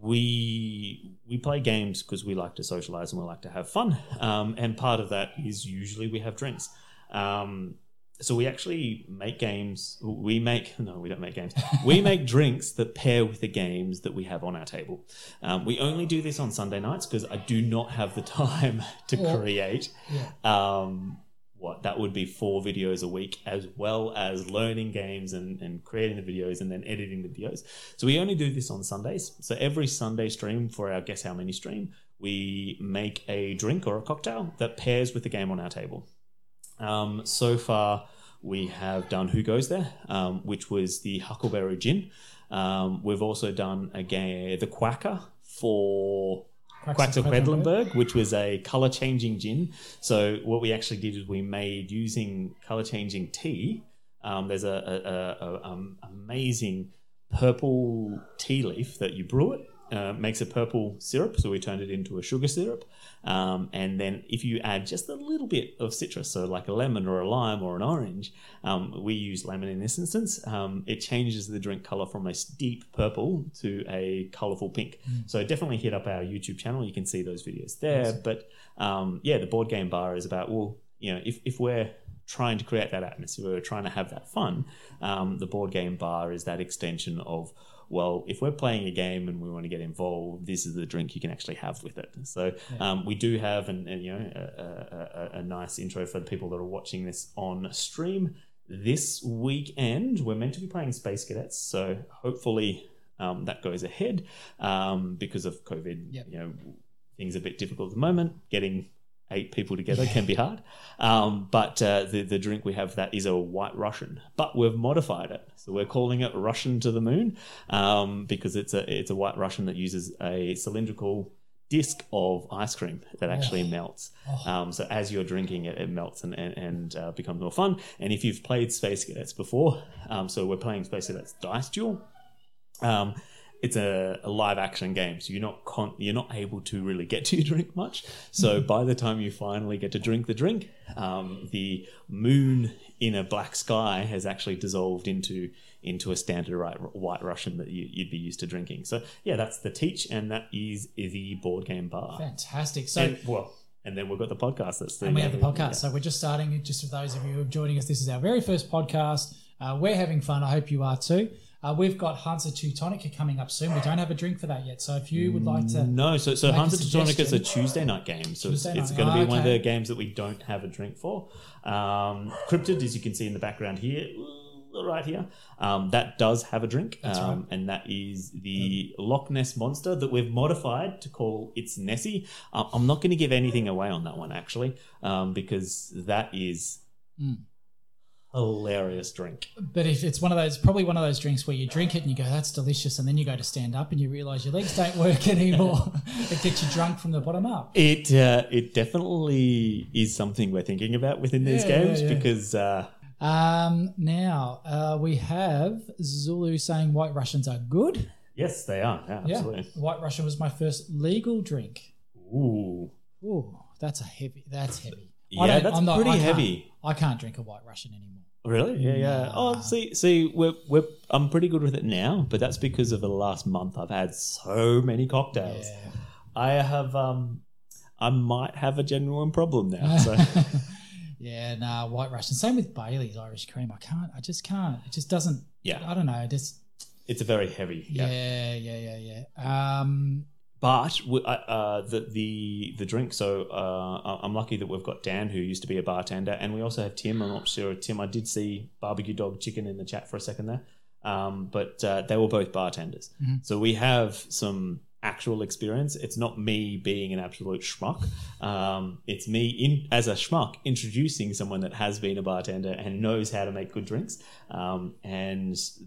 We we play games because we like to socialize and we like to have fun. And part of that is usually we have drinks. So we actually make games. We don't make games. We make drinks that pair with the games that we have on our table. We only do this on Sunday nights because I do not have the time to create. That would be 4 videos a week, as well as learning games and creating the videos and then editing the videos. So we only do this on Sundays. So every Sunday stream for our Guess How Many stream, we make a drink or a cocktail that pairs with the game on our table. So far, we have done Who Goes There, which was the Huckleberry Gin. We've also done a game, the Quacker for Quetzalcoatlenburg, which was a colour-changing gin. So what we actually did is we made, using colour-changing tea, there's an amazing purple tea leaf that you brew it. Makes a purple syrup, so we turned it into a sugar syrup, and then if you add just a little bit of citrus, so like a lemon or a lime or an orange, we use lemon in this instance, it changes the drink color from a deep purple to a colorful pink. So definitely hit up our YouTube channel, you can see those videos there. Awesome. But the board game bar is about, if we're trying to create that atmosphere, we're trying to have that fun, the board game bar is that extension of, well, if we're playing a game and we want to get involved, this is the drink you can actually have with it. So we do have a nice intro for the people that are watching this on stream. This weekend, we're meant to be playing Space Cadets, so hopefully that goes ahead. Because of COVID, things are a bit difficult at the moment. Getting 8 people together can be hard. But the drink we have for that is a White Russian, but we've modified it. So we're calling it Russian to the Moon, because it's a White Russian that uses a cylindrical disc of ice cream that actually melts. So as you're drinking it, it melts and becomes more fun. And if you've played Space Cadets before, so we're playing Space Cadets Dice Duel. It's a live action game, so you're not able to really get to drink much. So by the time you finally get to drink the drink, the moon in a black sky has actually dissolved into a standard White Russian that you'd be used to drinking. So that's the Teach, and that is the board game bar. Fantastic. So and then we've got the podcast. So we're just starting. Just for those of you who are joining us, this is our very first podcast. We're having fun. I hope you are too. We've got Hansa Teutonica coming up soon. We don't have a drink for that yet. So if you would like to... No, so Hansa Teutonica is a Tuesday night game. So it's going to be one of the games that we don't have a drink for. Cryptid, as you can see in the background here, right here, that does have a drink. That's right. And that is the Loch Ness Monster that we've modified to call It's Nessie. I'm not going to give anything away on that one, actually, because that is... hilarious drink. But if it's probably one of those drinks where you drink it and you go, that's delicious, and then you go to stand up and you realise your legs don't work anymore. It gets you drunk from the bottom up. It definitely is something we're thinking about within these games because... Now we have Zulu saying White Russians are good. Yes, they are. Yeah, absolutely. White Russian was my first legal drink. Ooh, that's heavy. Yeah, that's pretty heavy. I can't drink a White Russian anymore. Really? Yeah. I'm pretty good with it now, but that's because of the last month. I've had so many cocktails. Yeah. I have. I might have a genuine problem now. So. White Russian. Same with Bailey's Irish Cream. I just can't. It just doesn't. Yeah. I don't know. It's a very heavy. Yeah. But the drink, so I'm lucky that we've got Dan, who used to be a bartender, and we also have Tim. I'm not sure, Tim, I did see Barbecue Dog Chicken in the chat for a second there, but they were both bartenders. Mm-hmm. So we have some actual experience. It's not me being an absolute schmuck. It's me as a schmuck introducing someone that has been a bartender and knows how to make good drinks. And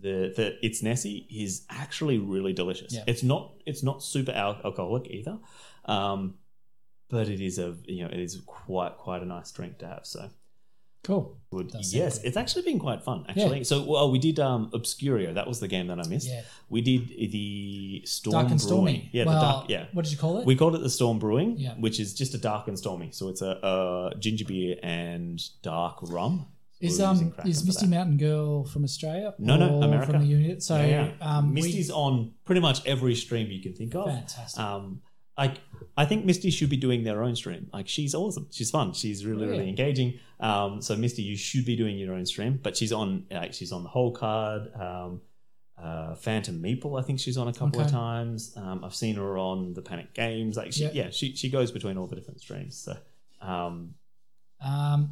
the It's Nessie is actually really delicious. Yeah. It's not super alcoholic either, but it is quite a nice drink to have. So. Cool. Good. Yes, it's actually been quite fun, actually. Yeah. So, we did Obscurio. That was the game that I missed. Yeah. We did the Storm Dark and Brewing. Stormy. Yeah, the Dark. Yeah. What did you call it? We called it the Storm Brewing, which is just a Dark and Stormy. So it's a ginger beer and dark rum. Is Misty Mountain Girl from Australia? No, America. From the unit. So Misty's on pretty much every stream you can think of. Fantastic. I think Misty should be doing their own stream. Like, she's awesome. She's fun. She's really, really engaging. So Misty, you should be doing your own stream. But she's on, like, she's on the whole card. Phantom Meeple, I think she's on a couple of times. I've seen her on the Panic Games. Like, she, she goes between all the different streams. So,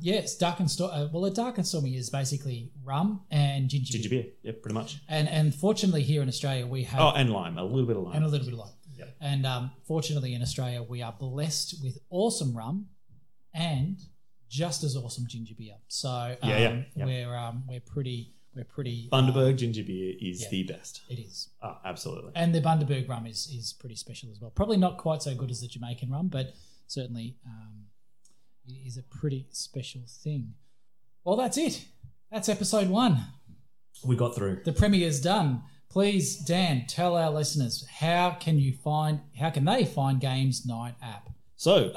it's Dark and Stormy. Well, a Dark and Stormy is basically rum and ginger beer. Yeah, pretty much. And fortunately here in Australia we have and lime, a little bit of lime, and a little bit of lime. Yeah. And fortunately in Australia we are blessed with awesome rum and just as awesome ginger beer. So we're pretty Bundaberg ginger beer is the best. It is. Oh, absolutely. And the Bundaberg rum is pretty special as well. Probably not quite so good as the Jamaican rum, but certainly it is a pretty special thing. Well, that's it. That's episode 1. We got through. The premiere's done. Please, Dan, tell our listeners, how can they find Games Night App? So,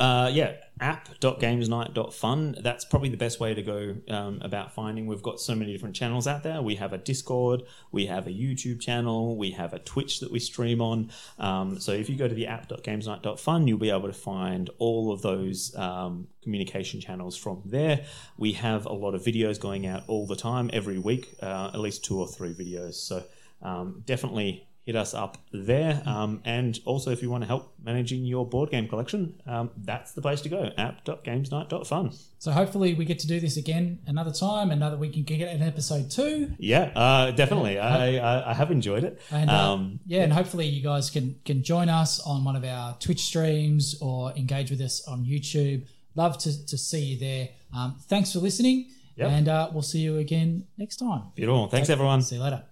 app.gamesnight.fun. That's probably the best way to go about finding. We've got so many different channels out there. We have a Discord, we have a YouTube channel, we have a Twitch that we stream on. So if you go to the app.gamesnight.fun, you'll be able to find all of those communication channels from there. We have a lot of videos going out all the time, every week, at least 2 or 3 videos. So definitely hit us up there, and also if you want to help managing your board game collection, that's the place to go, app.gamesnight.fun. So hopefully we get to do this again another time, another week, and get an episode 2. Definitely. I have enjoyed it. And, and hopefully you guys can join us on one of our Twitch streams or engage with us on YouTube. Love to see you there. Thanks for listening, and we'll see you again next time. Beautiful. Thanks, everyone. See you later.